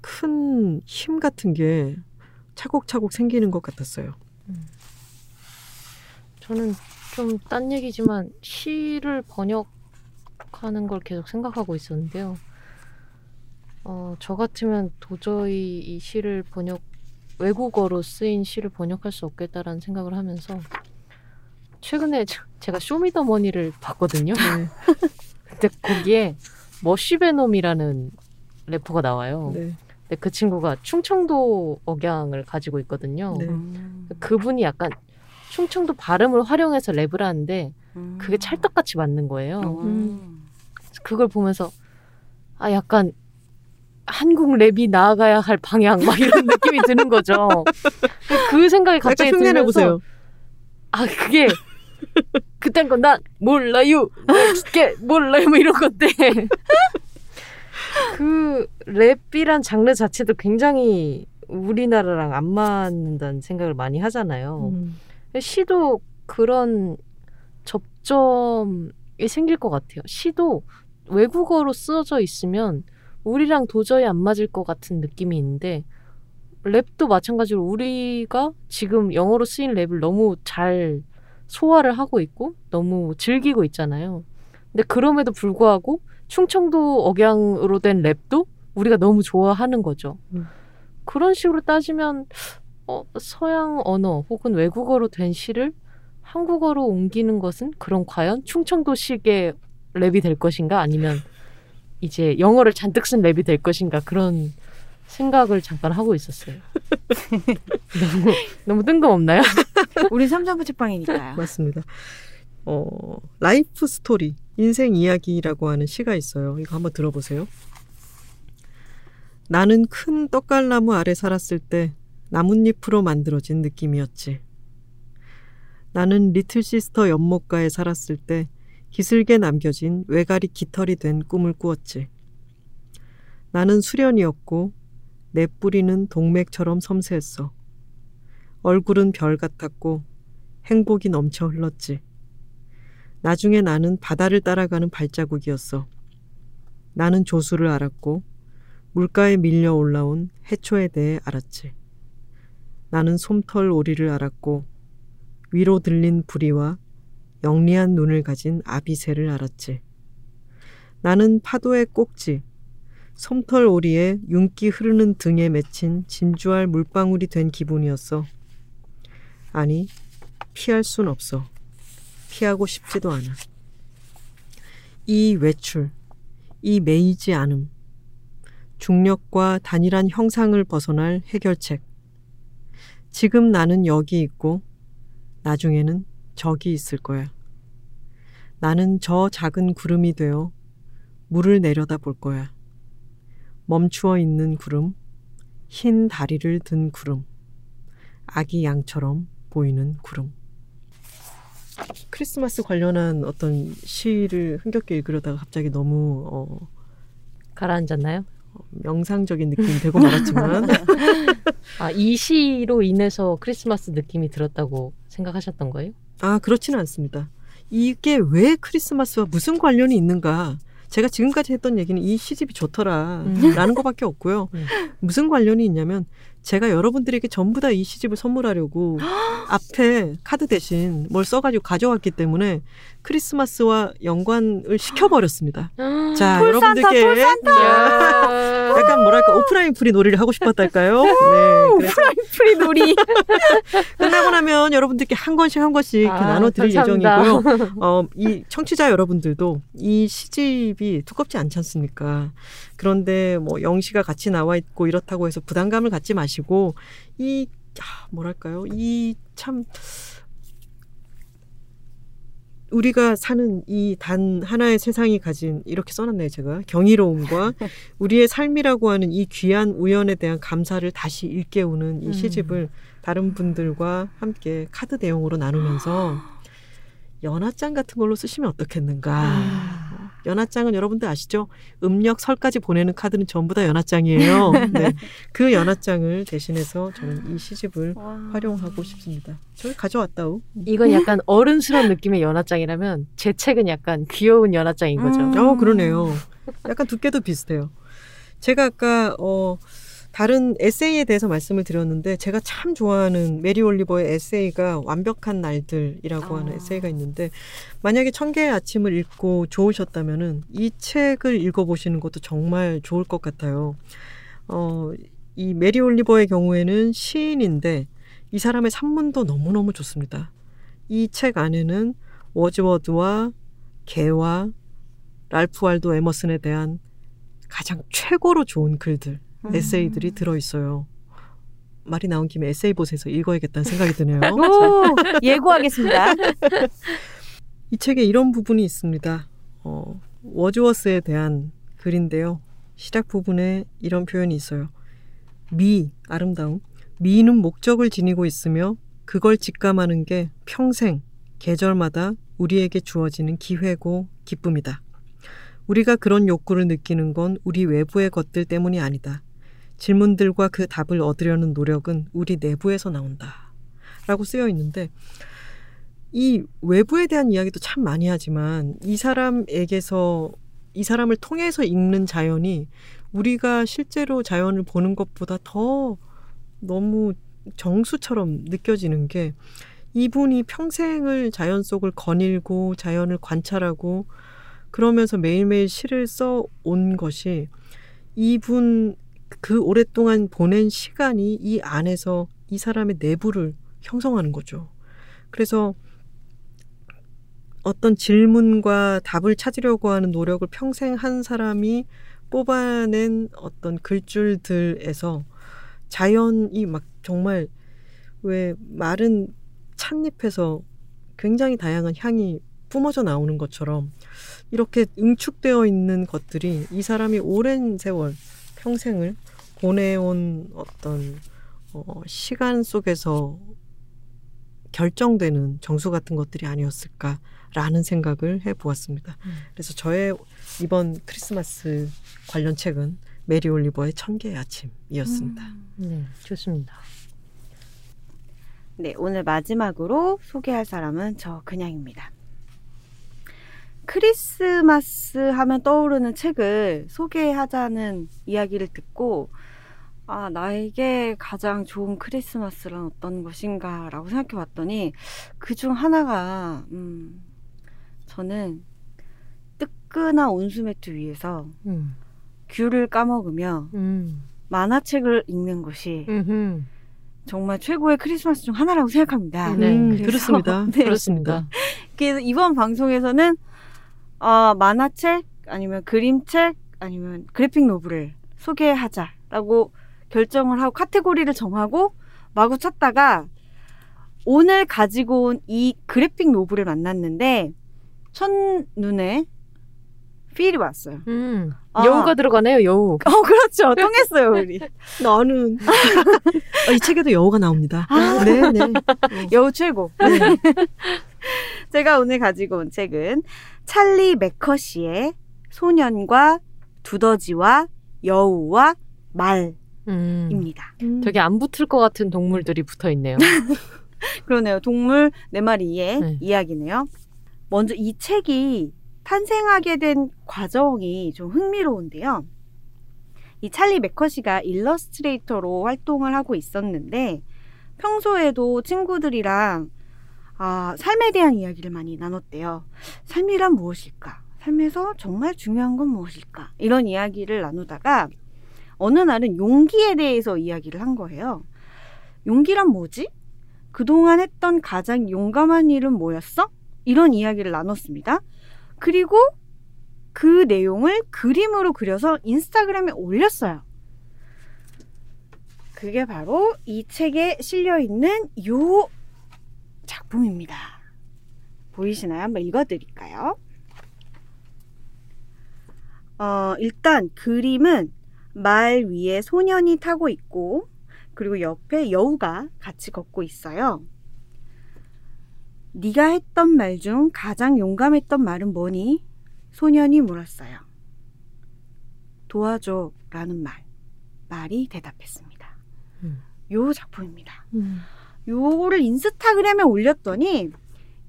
큰 힘 같은 게 차곡차곡 생기는 것 같았어요. 음. 저는 좀 딴 얘기지만 시를 번역하는 걸 계속 생각하고 있었는데요. 어, 저 같으면 도저히 이 시를 번역, 외국어로 쓰인 시를 번역할 수 없겠다라는 생각을 하면서 최근에 저, 제가 쇼미더머니를 봤거든요. 네. 근데 거기에 머쉬베놈이라는 래퍼가 나와요. 네. 근데 그 친구가 충청도 억양을 가지고 있거든요. 네. 그분이 약간 충청도 발음을 활용해서 랩을 하는데 음. 그게 찰떡같이 맞는 거예요. 음. 그걸 보면서 아 약간 한국 랩이 나아가야 할 방향 막 이런 느낌이 드는 거죠. 그 생각이 갑자기 들면서 보세요. 아 그게 그딴 건 난 몰라요 그게 몰라요 뭐 이런 건데 그 랩이란 장르 자체도 굉장히 우리나라랑 안 맞는다는 생각을 많이 하잖아요. 음. 시도 그런 접점이 생길 것 같아요. 시도 외국어로 쓰여져 있으면 우리랑 도저히 안 맞을 것 같은 느낌이 있는데 랩도 마찬가지로 우리가 지금 영어로 쓰인 랩을 너무 잘 소화를 하고 있고 너무 즐기고 있잖아요. 근데 그럼에도 불구하고 충청도 억양으로 된 랩도 우리가 너무 좋아하는 거죠. 음. 그런 식으로 따지면 어, 서양 언어 혹은 외국어로 된 시를 한국어로 옮기는 것은 그럼 과연 충청도식의 랩이 될 것인가 아니면 이제 영어를 잔뜩 쓴 랩이 될 것인가 그런 생각을 잠깐 하고 있었어요. 너무, 너무 뜬금없나요? 우리 삼천포 책방이니까요. 맞습니다. 어, 라이프 스토리, 인생 이야기라고 하는 시가 있어요. 이거 한번 들어보세요. 나는 큰 떡갈나무 아래 살았을 때 나뭇잎으로 만들어진 느낌이었지. 나는 리틀 시스터 연못가에 살았을 때 기슭에 남겨진 외가리 깃털이 된 꿈을 꾸었지. 나는 수련이었고 내 뿌리는 동맥처럼 섬세했어. 얼굴은 별 같았고 행복이 넘쳐 흘렀지. 나중에 나는 바다를 따라가는 발자국이었어. 나는 조수를 알았고 물가에 밀려 올라온 해초에 대해 알았지. 나는 솜털 오리를 알았고 위로 들린 부리와 영리한 눈을 가진 아비새를 알았지. 나는 파도의 꼭지, 솜털 오리에 윤기 흐르는 등에 맺힌 진주알 물방울이 된 기분이었어. 아니, 피할 순 없어. 피하고 싶지도 않아. 이 외출, 이 매이지 않음, 중력과 단일한 형상을 벗어날 해결책. 지금 나는 여기 있고 나중에는 저기 있을 거야. 나는 저 작은 구름이 되어 물을 내려다 볼 거야. 멈추어 있는 구름, 흰 다리를 든 구름, 아기 양처럼 보이는 구름. 크리스마스 관련한 어떤 시를 흥겹게 읽으려다가 갑자기 너무 어, 가라앉았나요? 어, 명상적인 느낌이 되고 말았지만 아, 이 시로 인해서 크리스마스 느낌이 들었다고 생각하셨던 거예요? 아, 그렇지는 않습니다. 이게 왜 크리스마스와 무슨 관련이 있는가 제가 지금까지 했던 얘기는 이 시집이 좋더라 라는 것밖에 없고요. 음. 무슨 관련이 있냐면 제가 여러분들에게 전부 다 이 시집을 선물하려고 앞에 카드 대신 뭘 써가지고 가져왔기 때문에 크리스마스와 연관을 시켜버렸습니다. 음. 자, 여러분들께 네. 약간 뭐랄까 오프라인 프리 놀이를 하고 싶었달까요? 네, 오프라인 프리 놀이. 끝나고 나면 여러분들께 한 권씩 한 권씩 이렇게 아, 나눠드릴 감사합니다. 예정이고요. 어, 이 청취자 여러분들도 이 시집이 두껍지 않지 않습니까? 그런데 뭐 영시가 같이 나와 있고 이렇다고 해서 부담감을 갖지 마시고 이 아, 뭐랄까요? 이 참 우리가 사는 이 단 하나의 세상이 가진 이렇게 써놨네요. 제가 경이로움과 우리의 삶이라고 하는 이 귀한 우연에 대한 감사를 다시 일깨우는 이 시집을 음. 다른 분들과 함께 카드 대용으로 나누면서 연하장 같은 걸로 쓰시면 어떻겠는가. 연하장은 여러분들 아시죠? 음력 설까지 보내는 카드는 전부 다 연하장이에요. 네. 그 연하장을 대신해서 저는 이 시집을 와. 활용하고 싶습니다. 저를 가져왔다우. 이건 약간 어른스러운 느낌의 연하장이라면 제 책은 약간 귀여운 연하장인 거죠. 음. 어, 그러네요. 약간 두께도 비슷해요. 제가 아까 어, 다른 에세이에 대해서 말씀을 드렸는데 제가 참 좋아하는 메리 올리버의 에세이가 완벽한 날들이라고 아. 하는 에세이가 있는데 만약에 천 개의 아침을 읽고 좋으셨다면은 이 책을 읽어보시는 것도 정말 좋을 것 같아요. 어, 이 메리 올리버의 경우에는 시인인데 이 사람의 산문도 너무너무 좋습니다. 이 책 안에는 워즈워드와 개와 랄프 왈도 에머슨에 대한 가장 최고로 좋은 글들 에세이들이 들어있어요. 말이 나온 김에 에세이봇에서 읽어야겠다는 생각이 드네요. 오, 예고하겠습니다. 이 책에 이런 부분이 있습니다. 어, 워즈워스에 대한 글인데요. 시작 부분에 이런 표현이 있어요. 미, 아름다움. 미는 목적을 지니고 있으며 그걸 직감하는 게 평생, 계절마다 우리에게 주어지는 기회고 기쁨이다. 우리가 그런 욕구를 느끼는 건 우리 외부의 것들 때문이 아니다. 질문들과 그 답을 얻으려는 노력은 우리 내부에서 나온다. 라고 쓰여 있는데 이 외부에 대한 이야기도 참 많이 하지만 이 사람에게서 이 사람을 통해서 읽는 자연이 우리가 실제로 자연을 보는 것보다 더 너무 정수처럼 느껴지는 게 이분이 평생을 자연 속을 거닐고 자연을 관찰하고 그러면서 매일매일 시를 써온 것이 이분 그 오랫동안 보낸 시간이 이 안에서 이 사람의 내부를 형성하는 거죠. 그래서 어떤 질문과 답을 찾으려고 하는 노력을 평생 한 사람이 뽑아낸 어떤 글줄들에서 자연이 막 정말 왜 마른 찻잎에서 굉장히 다양한 향이 뿜어져 나오는 것처럼 이렇게 응축되어 있는 것들이 이 사람이 오랜 세월 평생을 보내온 어떤 어, 시간 속에서 결정되는 정수 같은 것들이 아니었을까라는 생각을 해보았습니다. 음. 그래서 저의 이번 크리스마스 관련 책은 메리 올리버의 천 개의 아침이었습니다. 음. 네, 좋습니다. 네, 오늘 마지막으로 소개할 사람은 저 그냥입니다. 크리스마스 하면 떠오르는 책을 소개하자는 이야기를 듣고 아 나에게 가장 좋은 크리스마스란 어떤 것인가 라고 생각해 봤더니 그중 하나가 음, 저는 뜨끈한 온수매트 위에서 음. 귤을 까먹으며 음. 만화책을 읽는 것이 음흠. 정말 최고의 크리스마스 중 하나라고 생각합니다. 네, 음, 그래서, 그렇습니다. 네. 그렇습니다. 그래서 이번 방송에서는 어, 만화책 아니면 그림책 아니면 그래픽 노블을 소개하자라고 결정을 하고 카테고리를 정하고 마구 찾다가 오늘 가지고 온 이 그래픽 노블을 만났는데 첫눈에 필이 왔어요. 음, 아. 여우가 들어가네요. 여우. 어, 그렇죠. 통했어요. 우리. 나는. 어, 이 책에도 여우가 나옵니다. 아. 네, 네. 여우 최고. 네. 제가 오늘 가지고 온 책은 찰리 맥커시의 소년과 두더지와 여우와 말 음, 입니다. 음. 되게 안 붙을 것 같은 동물들이 붙어있네요. 그러네요. 동물 네 마리의 네. 이야기네요. 먼저 이 책이 탄생하게 된 과정이 좀 흥미로운데요. 이 찰리 매커시가 일러스트레이터로 활동을 하고 있었는데 평소에도 친구들이랑 아, 삶에 대한 이야기를 많이 나눴대요. 삶이란 무엇일까? 삶에서 정말 중요한 건 무엇일까? 이런 이야기를 나누다가 어느 날은 용기에 대해서 이야기를 한 거예요. 용기란 뭐지? 그동안 했던 가장 용감한 일은 뭐였어? 이런 이야기를 나눴습니다. 그리고 그 내용을 그림으로 그려서 인스타그램에 올렸어요. 그게 바로 이 책에 실려있는 이 작품입니다. 보이시나요? 한번 읽어드릴까요? 어, 일단 그림은 말 위에 소년이 타고 있고 그리고 옆에 여우가 같이 걷고 있어요. 네가 했던 말 중 가장 용감했던 말은 뭐니? 소년이 물었어요. 도와줘 라는 말. 말이 대답했습니다. 음. 요 작품입니다. 음. 요거를 인스타그램에 올렸더니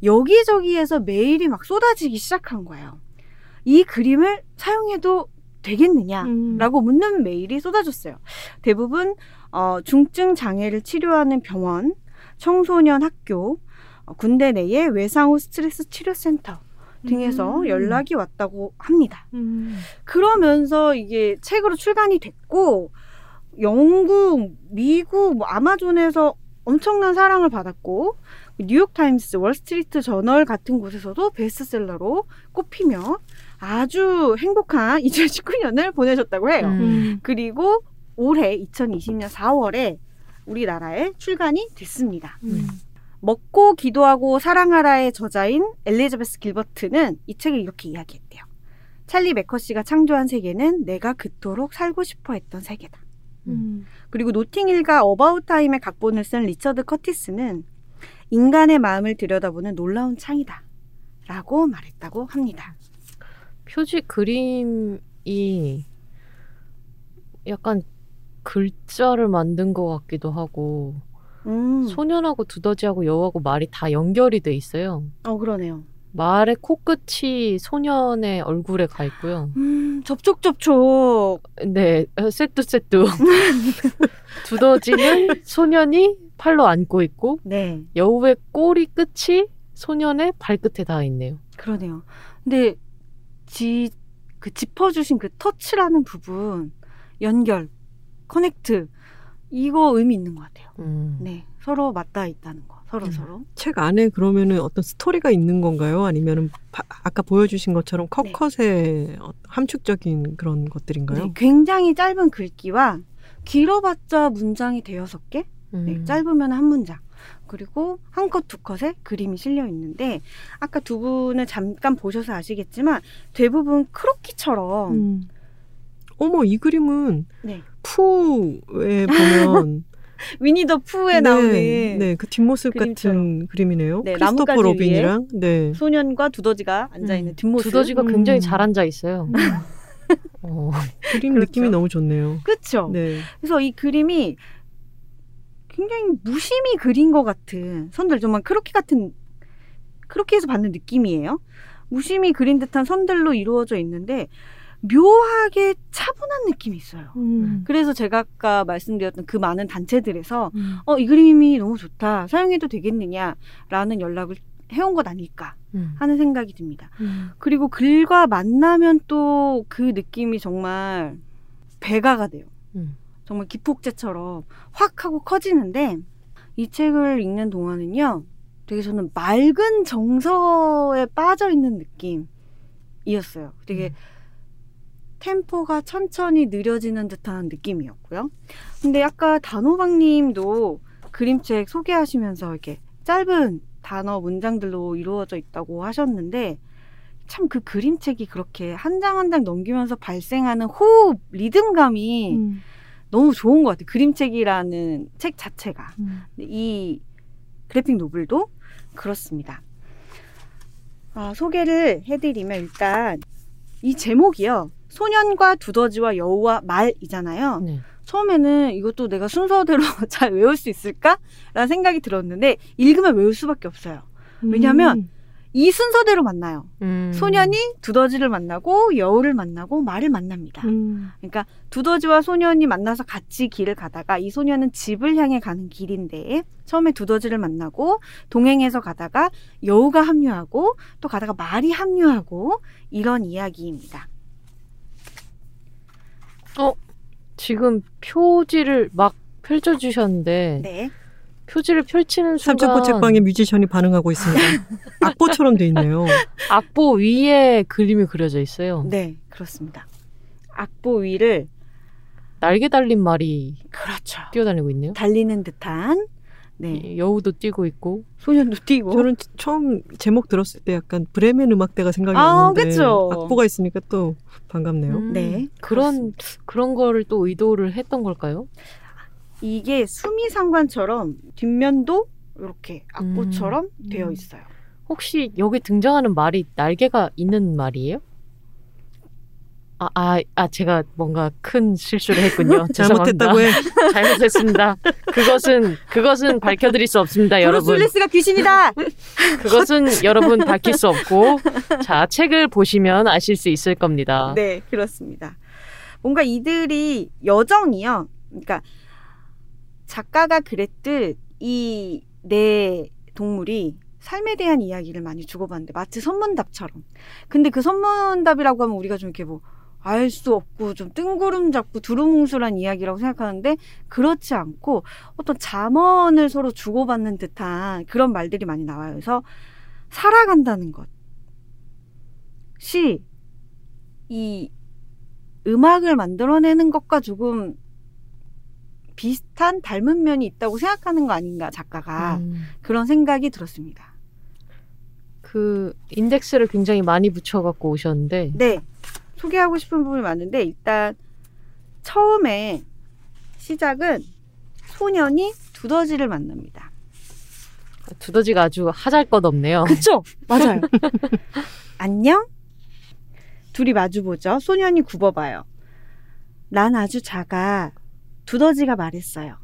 여기저기에서 메일이 막 쏟아지기 시작한 거예요. 이 그림을 사용해도 되겠느냐라고 음. 묻는 메일이 쏟아졌어요. 대부분 어, 중증 장애를 치료하는 병원, 청소년 학교, 어, 군대 내의 외상후 스트레스 치료센터 등에서 음. 연락이 왔다고 합니다. 음. 그러면서 이게 책으로 출간이 됐고 영국, 미국, 뭐 아마존에서 엄청난 사랑을 받았고 뉴욕타임스, 월스트리트 저널 같은 곳에서도 베스트셀러로 꼽히며 아주 행복한 이천십구 년을 보내셨다고 해요. 음. 그리고 올해 이천이십 년 사월에 우리나라에 출간이 됐습니다. 음. 먹고 기도하고 사랑하라의 저자인 엘리자베스 길버트는 이 책을 이렇게 이야기했대요. 찰리 매커시가 창조한 세계는 내가 그토록 살고 싶어 했던 세계다. 음. 그리고 노팅힐과 어바웃 타임의 각본을 쓴 리처드 커티스는 인간의 마음을 들여다보는 놀라운 창이다 라고 말했다고 합니다. 표지 그림이 약간 글자를 만든 것 같기도 하고 음. 소년하고 두더지하고 여우하고 말이 다 연결이 돼 있어요. 어, 그러네요. 말의 코끝이 소년의 얼굴에 가 있고요. 음, 접촉 접촉. 네, 셋두 셋두. 두더지는 소년이 팔로 안고 있고, 네. 여우의 꼬리 끝이 소년의 발끝에 닿아 있네요. 그러네요. 근데 지, 그 짚어주신 그 터치라는 부분, 연결, 커넥트 이거 의미 있는 것 같아요. 음. 네, 서로 맞닿아 있다는 거. 서로 서로. 책 안에 그러면은 어떤 스토리가 있는 건가요? 아니면은 바, 아까 보여주신 것처럼 컷컷의 네. 함축적인 그런 것들인가요? 네, 굉장히 짧은 글귀와 길어봤자 문장이 대여섯 개, 음. 네, 짧으면 한 문장. 그리고 한 컷, 두 컷의 그림이 실려 있는데 아까 두 분은 잠깐 보셔서 아시겠지만 대부분 크로키처럼. 음. 어머, 이 그림은 네. 푸에 보면. 위니 더 푸에 네, 나오는 네, 그 뒷모습 그림처럼. 같은 그림이네요. 네, 크리스토퍼 로빈이랑 네. 소년과 두더지가 앉아있는 음, 뒷모습. 두더지가 음. 굉장히 잘 앉아있어요. 어, 그림 그렇죠. 느낌이 너무 좋네요. 그렇죠. 네. 그래서 이 그림이 굉장히 무심히 그린 것 같은 선들조만 크로키 같은 크로키에서 받는 느낌이에요. 무심히 그린 듯한 선들로 이루어져 있는데 묘하게 차분한 느낌이 있어요. 음. 그래서 제가 아까 말씀드렸던 그 많은 단체들에서 음. 어, 이 그림이 너무 좋다. 사용해도 되겠느냐라는 연락을 해온 것 아닐까 음. 하는 생각이 듭니다. 음. 그리고 글과 만나면 또 그 느낌이 정말 배가가 돼요. 음. 정말 기폭제처럼 확 하고 커지는데 이 책을 읽는 동안은요. 되게 저는 맑은 정서에 빠져있는 느낌이었어요. 되게 음. 템포가 천천히 느려지는 듯한 느낌이었고요. 근데 아까 단호박님도 그림책 소개하시면서 이렇게 짧은 단어 문장들로 이루어져 있다고 하셨는데 참 그 그림책이 그렇게 한 장 한 장 넘기면서 발생하는 호흡, 리듬감이 음. 너무 좋은 것 같아요. 그림책이라는 책 자체가. 음. 이 그래픽 노블도 그렇습니다. 아, 소개를 해드리면 일단 이 제목이요. 소년과 두더지와 여우와 말이잖아요. 네. 처음에는 이것도 내가 순서대로 잘 외울 수 있을까라는 생각이 들었는데 읽으면 외울 수밖에 없어요. 왜냐하면 음. 이 순서대로 만나요. 음. 소년이 두더지를 만나고 여우를 만나고 말을 만납니다. 음. 그러니까 두더지와 소년이 만나서 같이 길을 가다가 이 소년은 집을 향해 가는 길인데 처음에 두더지를 만나고 동행해서 가다가 여우가 합류하고 또 가다가 말이 합류하고 이런 이야기입니다. 어? 지금 표지를 막 펼쳐주셨는데 네. 표지를 펼치는 순간 삼천포 책방의 뮤지션이 반응하고 있습니다. 악보처럼 돼 있네요. 악보 위에 그림이 그려져 있어요. 네, 그렇습니다. 악보 위를 날개 달린 말이 그렇죠. 뛰어다니고 있네요. 달리는 듯한 네. 여우도 뛰고 있고 소년도 뛰고. 저는 처음 제목 들었을 때 약간 브레멘 음악대가 생각이 아, 났는데 그쵸? 악보가 있으니까 또 반갑네요. 음, 네, 그런 그렇습니다. 그런 거를 또 의도를 했던 걸까요? 이게 수미상관처럼 뒷면도 이렇게 악보처럼 음. 되어 있어요. 혹시 여기 등장하는 말이 날개가 있는 말이에요? 아, 아, 아 제가 뭔가 큰 실수를 했군요. 죄송합니다. 잘못했다고 해. 잘못했습니다. 그것은 그것은 밝혀드릴 수 없습니다, 여러분. 브루슬리스가 귀신이다. 그것은 여러분 밝힐 수 없고 자 책을 보시면 아실 수 있을 겁니다. 네, 그렇습니다. 뭔가 이들이 여정이요. 그러니까. 작가가 그랬듯 이 네 동물이 삶에 대한 이야기를 많이 주고받는데 마치 선문답처럼 근데 그 선문답이라고 하면 우리가 좀 이렇게 뭐 알 수 없고 좀 뜬구름 잡고 두루뭉술한 이야기라고 생각하는데 그렇지 않고 어떤 잠언을 서로 주고받는 듯한 그런 말들이 많이 나와요. 그래서 살아간다는 것이 이 음악을 만들어내는 것과 조금 비슷한 닮은 면이 있다고 생각하는 거 아닌가 작가가 음. 그런 생각이 들었습니다. 그 인덱스를 굉장히 많이 붙여갖고 오셨는데 네 소개하고 싶은 부분이 많은데 일단 처음에 시작은 소년이 두더지를 만납니다. 두더지가 아주 하잘것없네요. 그쵸? 맞아요. 안녕? 둘이 마주보죠. 소년이 굽어봐요. 난 아주 작아. 두더지가 말했어요.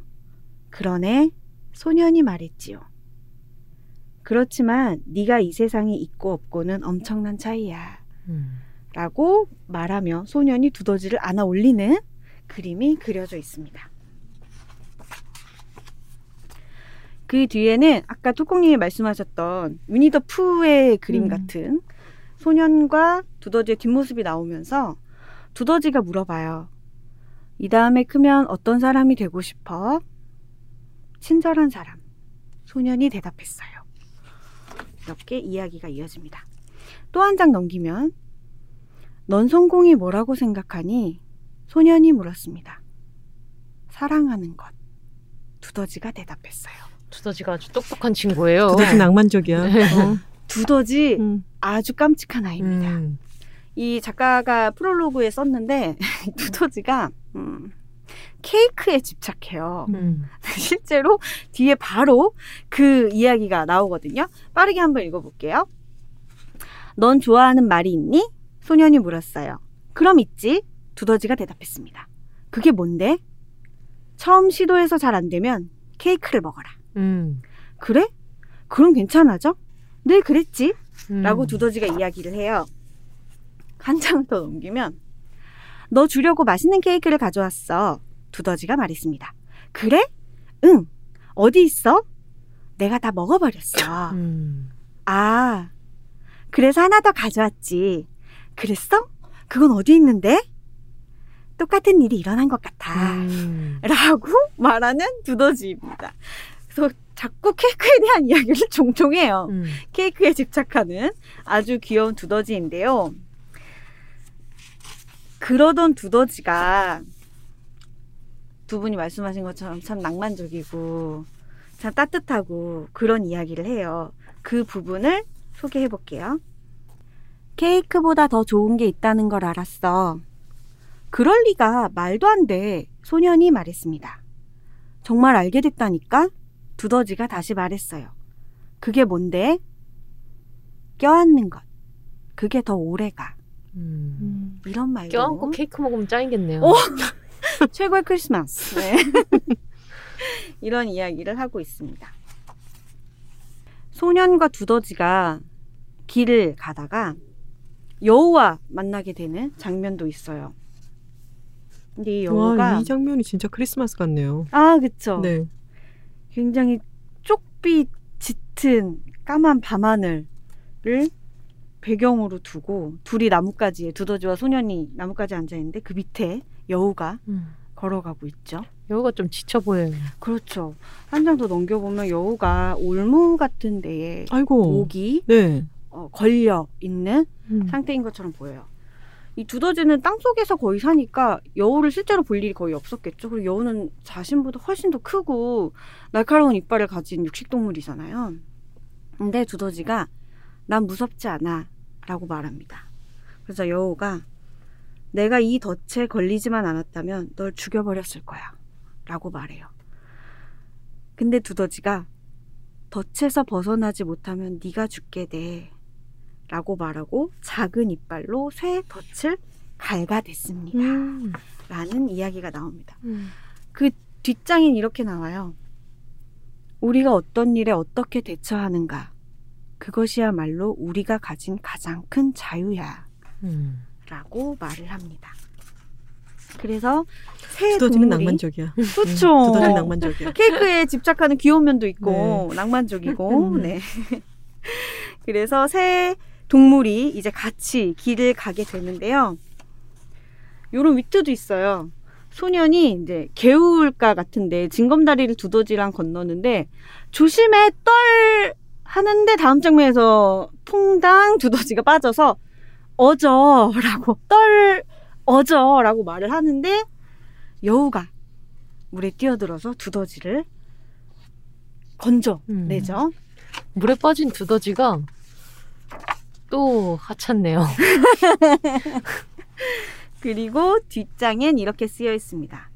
그러네, 소년이 말했지요. 그렇지만 네가 이 세상에 있고 없고는 엄청난 차이야. 음. 라고 말하며 소년이 두더지를 안아 올리는 그림이 그려져 있습니다. 그 뒤에는 아까 뚜껑님이 말씀하셨던 위니 더 푸의 그림 음. 같은 소년과 두더지의 뒷모습이 나오면서 두더지가 물어봐요. 이 다음에 크면 어떤 사람이 되고 싶어? 친절한 사람. 소년이 대답했어요. 이렇게 이야기가 이어집니다. 또 한 장 넘기면 넌 성공이 뭐라고 생각하니? 소년이 물었습니다. 사랑하는 것. 두더지가 대답했어요. 두더지가 아주 똑똑한 친구예요. 두더지 낭만적이야. 어. 두더지 음. 아주 깜찍한 아이입니다. 음. 이 작가가 프롤로그에 썼는데 두더지가 음, 케이크에 집착해요. 음. 실제로 뒤에 바로 그 이야기가 나오거든요. 빠르게 한번 읽어볼게요. 넌 좋아하는 말이 있니? 소년이 물었어요. 그럼 있지. 두더지가 대답했습니다. 그게 뭔데? 처음 시도해서 잘 안되면 케이크를 먹어라. 음. 그래? 그럼 괜찮아져? 늘 그랬지? 음. 라고 두더지가 이야기를 해요. 한 장을 더 넘기면 너 주려고 맛있는 케이크를 가져왔어. 두더지가 말했습니다. 그래? 응. 어디 있어? 내가 다 먹어버렸어. 음. 아, 그래서 하나 더 가져왔지. 그랬어? 그건 어디 있는데? 똑같은 일이 일어난 것 같아. 음. 라고 말하는 두더지입니다. 그래서 자꾸 케이크에 대한 이야기를 종종 해요. 음. 케이크에 집착하는 아주 귀여운 두더지인데요. 그러던 두더지가 두 분이 말씀하신 것처럼 참 낭만적이고 참 따뜻하고 그런 이야기를 해요. 그 부분을 소개해 볼게요. 케이크보다 더 좋은 게 있다는 걸 알았어. 그럴 리가 말도 안 돼. 소년이 말했습니다. 정말 알게 됐다니까? 두더지가 다시 말했어요. 그게 뭔데? 껴안는 것. 그게 더 오래가. 음. 이런 말로 껴안고 케이크 먹으면 짱이겠네요. 오! 최고의 크리스마스. 네. 이런 이야기를 하고 있습니다. 소년과 두더지가 길을 가다가 여우와 만나게 되는 장면도 있어요. 근데 이 여우가 와, 이 장면이 진짜 크리스마스 같네요. 아, 그쵸. 네. 굉장히 쪽빛 짙은 까만 밤하늘을 배경으로 두고 둘이 나뭇가지에, 두더지와 소년이 나뭇가지에 앉아있는데 그 밑에 여우가 음. 걸어가고 있죠. 여우가 좀 지쳐 보여요. 그렇죠. 한 장 더 넘겨보면 여우가 올무 같은 데에 아이고. 목이 네. 어, 걸려 있는 음. 상태인 것처럼 보여요. 이 두더지는 땅속에서 거의 사니까 여우를 실제로 볼 일이 거의 없었겠죠. 그리고 여우는 자신보다 훨씬 더 크고 날카로운 이빨을 가진 육식동물이잖아요. 근데 두더지가 난 무섭지 않아 라고 말합니다. 그래서 여우가 내가 이 덫에 걸리지만 않았다면 널 죽여버렸을 거야 라고 말해요. 근데 두더지가 덫에서 벗어나지 못하면 네가 죽게 돼 라고 말하고 작은 이빨로 쇠 덫을 갉아댔습니다. 음. 라는 이야기가 나옵니다. 음. 그 뒷장엔 이렇게 나와요. 우리가 어떤 일에 어떻게 대처하는가, 그것이야말로 우리가 가진 가장 큰 자유야 음. 라고 말을 합니다. 그래서 새 두더지는 동물이 낭만적이야. 그렇죠. 두더지는 낭만적이야. 케이크에 집착하는 귀여운 면도 있고 네. 낭만적이고 네. 그래서 새 동물이 이제 같이 길을 가게 되는데요. 요런 위트도 있어요. 소년이 이제 개울가 같은데 징검다리를 두더지랑 건너는데 조심해 떨 하는데 다음 장면에서 퐁당 두더지가 빠져서 어져 라고 떨 어져 라고 말을 하는데 여우가 물에 뛰어들어서 두더지를 건져내죠. 음. 물에 빠진 두더지가 또 하찮네요. 그리고 뒷장엔 이렇게 쓰여 있습니다.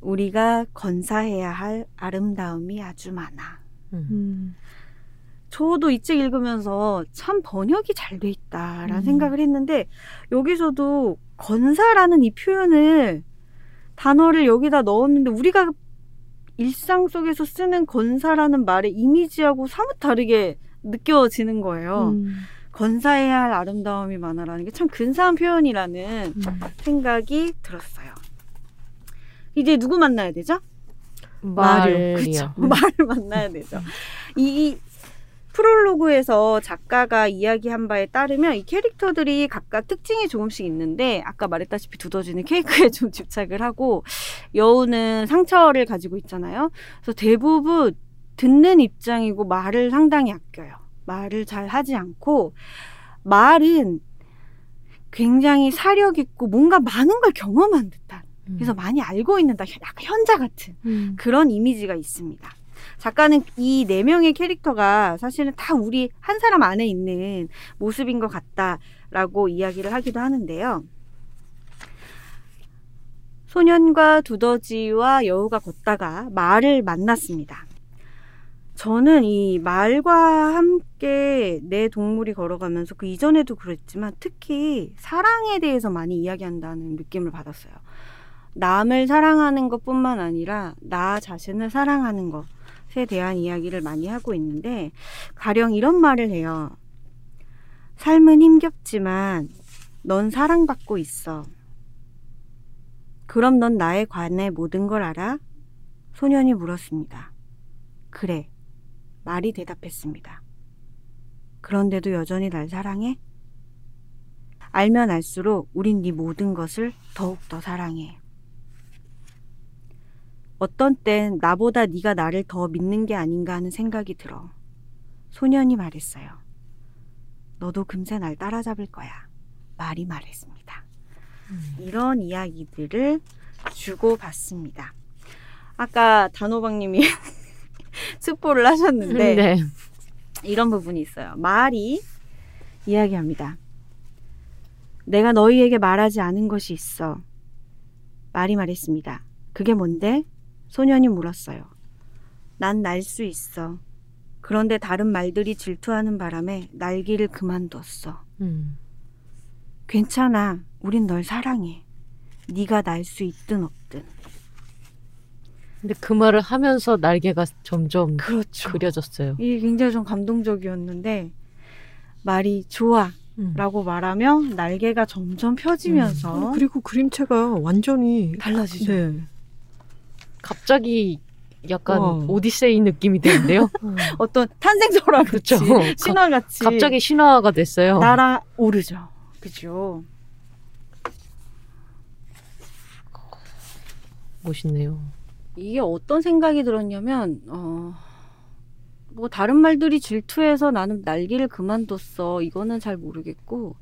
우리가 건사해야 할 아름다움이 아주 많아. 음. 저도 이 책 읽으면서 참 번역이 잘 돼 있다라는 음. 생각을 했는데 여기서도 건사라는 이 표현을 단어를 여기다 넣었는데 우리가 일상 속에서 쓰는 건사라는 말의 이미지하고 사뭇 다르게 느껴지는 거예요. 음. 건사해야 할 아름다움이 많아라는 게 참 근사한 표현이라는 음. 생각이 들었어요. 이제 누구 만나야 되죠? 말을. 그렇죠. 음. 말을 만나야 되죠. 이, 이 프롤로그에서 작가가 이야기한 바에 따르면 이 캐릭터들이 각각 특징이 조금씩 있는데 아까 말했다시피 두더지는 케이크에 좀 집착을 하고 여우는 상처를 가지고 있잖아요. 그래서 대부분 듣는 입장이고 말을 상당히 아껴요. 말을 잘 하지 않고 말은 굉장히 사력 있고 뭔가 많은 걸 경험한 듯한 그래서 많이 알고 있는 약간 현자 같은 음. 그런 이미지가 있습니다. 작가는 이 네 명의 캐릭터가 사실은 다 우리 한 사람 안에 있는 모습인 것 같다라고 이야기를 하기도 하는데요. 소년과 두더지와 여우가 걷다가 말을 만났습니다. 저는 이 말과 함께 내 동물이 걸어가면서 그 이전에도 그랬지만 특히 사랑에 대해서 많이 이야기한다는 느낌을 받았어요. 남을 사랑하는 것뿐만 아니라 나 자신을 사랑하는 것에 대한 이야기를 많이 하고 있는데 가령 이런 말을 해요. 삶은 힘겹지만 넌 사랑받고 있어. 그럼 넌 나에 관해 모든 걸 알아? 소년이 물었습니다. 그래, 말이 대답했습니다. 그런데도 여전히 날 사랑해? 알면 알수록 우린 네 모든 것을 더욱더 사랑해. 어떤 땐 나보다 네가 나를 더 믿는 게 아닌가 하는 생각이 들어. 소년이 말했어요. 너도 금세 날 따라잡을 거야. 말이 말했습니다. 음. 이런 이야기들을 주고받습니다. 아까 단호박님이 스포를 하셨는데 네. 이런 부분이 있어요. 말이 이야기합니다. 내가 너희에게 말하지 않은 것이 있어. 말이 말했습니다. 그게 뭔데? 소년이 물었어요. 난 날 수 있어. 그런데 다른 말들이 질투하는 바람에 날기를 그만뒀어. 음. 괜찮아. 우린 널 사랑해. 네가 날 수 있든 없든. 근데 그 말을 하면서 날개가 점점 그렇죠. 그려졌어요. 이게 굉장히 좀 감동적이었는데 말이 좋아 라고 말하며 날개가 점점 펴지면서 음. 그리고 그림체가 완전히 달라지죠. 네. 갑자기 약간 어. 오디세이 느낌이 드는데요. 어. 어떤 탄생설화 그렇죠. 신화같이 갑자기 신화가 됐어요. 날아오르죠. 그죠. 멋있네요. 이게 어떤 생각이 들었냐면 어... 뭐 다른 말들이 질투해서 나는 날개를 그만뒀어 이거는 잘 모르겠고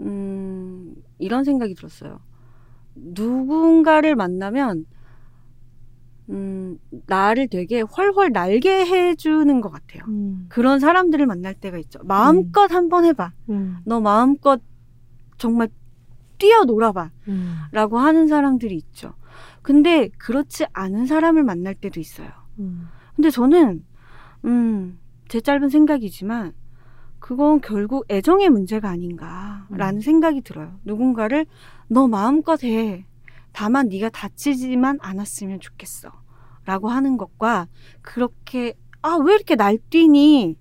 음, 이런 생각이 들었어요. 누군가를 만나면 음, 나를 되게 훨훨 날게 해주는 것 같아요. 음. 그런 사람들을 만날 때가 있죠. 마음껏 음. 한번 해봐. 음. 너 마음껏 정말 뛰어놀아봐 음. 라고 하는 사람들이 있죠. 근데 그렇지 않은 사람을 만날 때도 있어요. 음. 근데 저는 음, 제 짧은 생각이지만 그건 결국 애정의 문제가 아닌가라는 음. 생각이 들어요. 누군가를 너 마음껏 해. 다만 네가 다치지만 않았으면 좋겠어. 라고 하는 것과 그렇게 아, 왜 이렇게 날뛰니?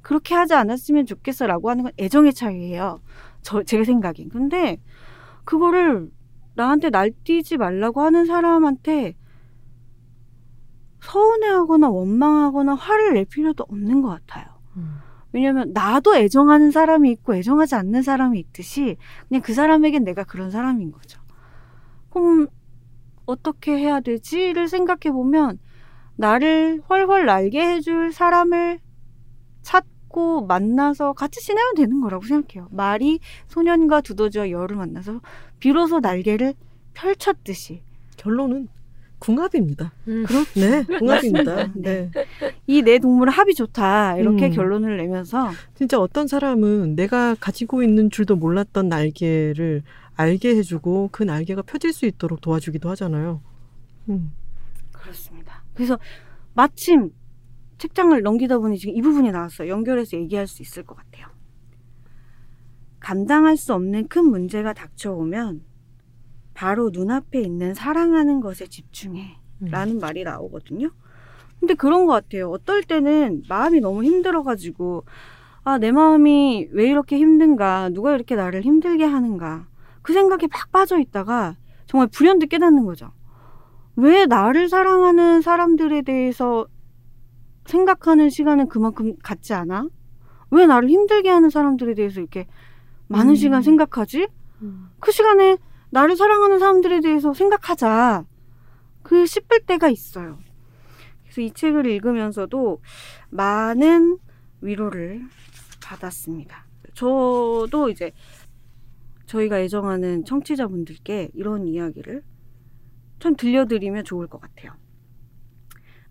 그렇게 하지 않았으면 좋겠어. 라고 하는 건 애정의 차이예요. 저, 제 생각엔. 근데 그거를 나한테 날뛰지 말라고 하는 사람한테 서운해하거나 원망하거나 화를 낼 필요도 없는 것 같아요. 음. 왜냐면 나도 애정하는 사람이 있고 애정하지 않는 사람이 있듯이 그냥 그 사람에겐 내가 그런 사람인 거죠. 그럼 어떻게 해야 되지를 생각해보면 나를 훨훨 날게 해줄 사람을 찾고 만나서 같이 지내면 되는 거라고 생각해요. 말이 소년과 두더지와 여우를 만나서 비로소 날개를 펼쳤듯이 결론은 궁합입니다. 음. 그렇네. 궁합입니다. 네. 이 네 동물은 합이 좋다. 이렇게 음. 결론을 내면서 진짜 어떤 사람은 내가 가지고 있는 줄도 몰랐던 날개를 알게 해주고 그 날개가 펴질 수 있도록 도와주기도 하잖아요. 음. 그렇습니다. 그래서 마침 책장을 넘기다 보니 지금 이 부분이 나왔어요. 연결해서 얘기할 수 있을 것 같아요. 감당할 수 없는 큰 문제가 닥쳐오면 바로 눈앞에 있는 사랑하는 것에 집중해 라는 음. 말이 나오거든요. 근데 그런 것 같아요. 어떨 때는 마음이 너무 힘들어가지고 아, 내 마음이 왜 이렇게 힘든가, 누가 이렇게 나를 힘들게 하는가 그 생각에 팍 빠져 있다가 정말 불현듯 깨닫는 거죠. 왜 나를 사랑하는 사람들에 대해서 생각하는 시간은 그만큼 같지 않아? 왜 나를 힘들게 하는 사람들에 대해서 이렇게 많은 음. 시간 생각하지? 음. 그 시간에 나를 사랑하는 사람들에 대해서 생각하자. 그 싶을 때가 있어요. 그래서 이 책을 읽으면서도 많은 위로를 받았습니다. 저도 이제 저희가 애정하는 청취자분들께 이런 이야기를 좀 들려드리면 좋을 것 같아요.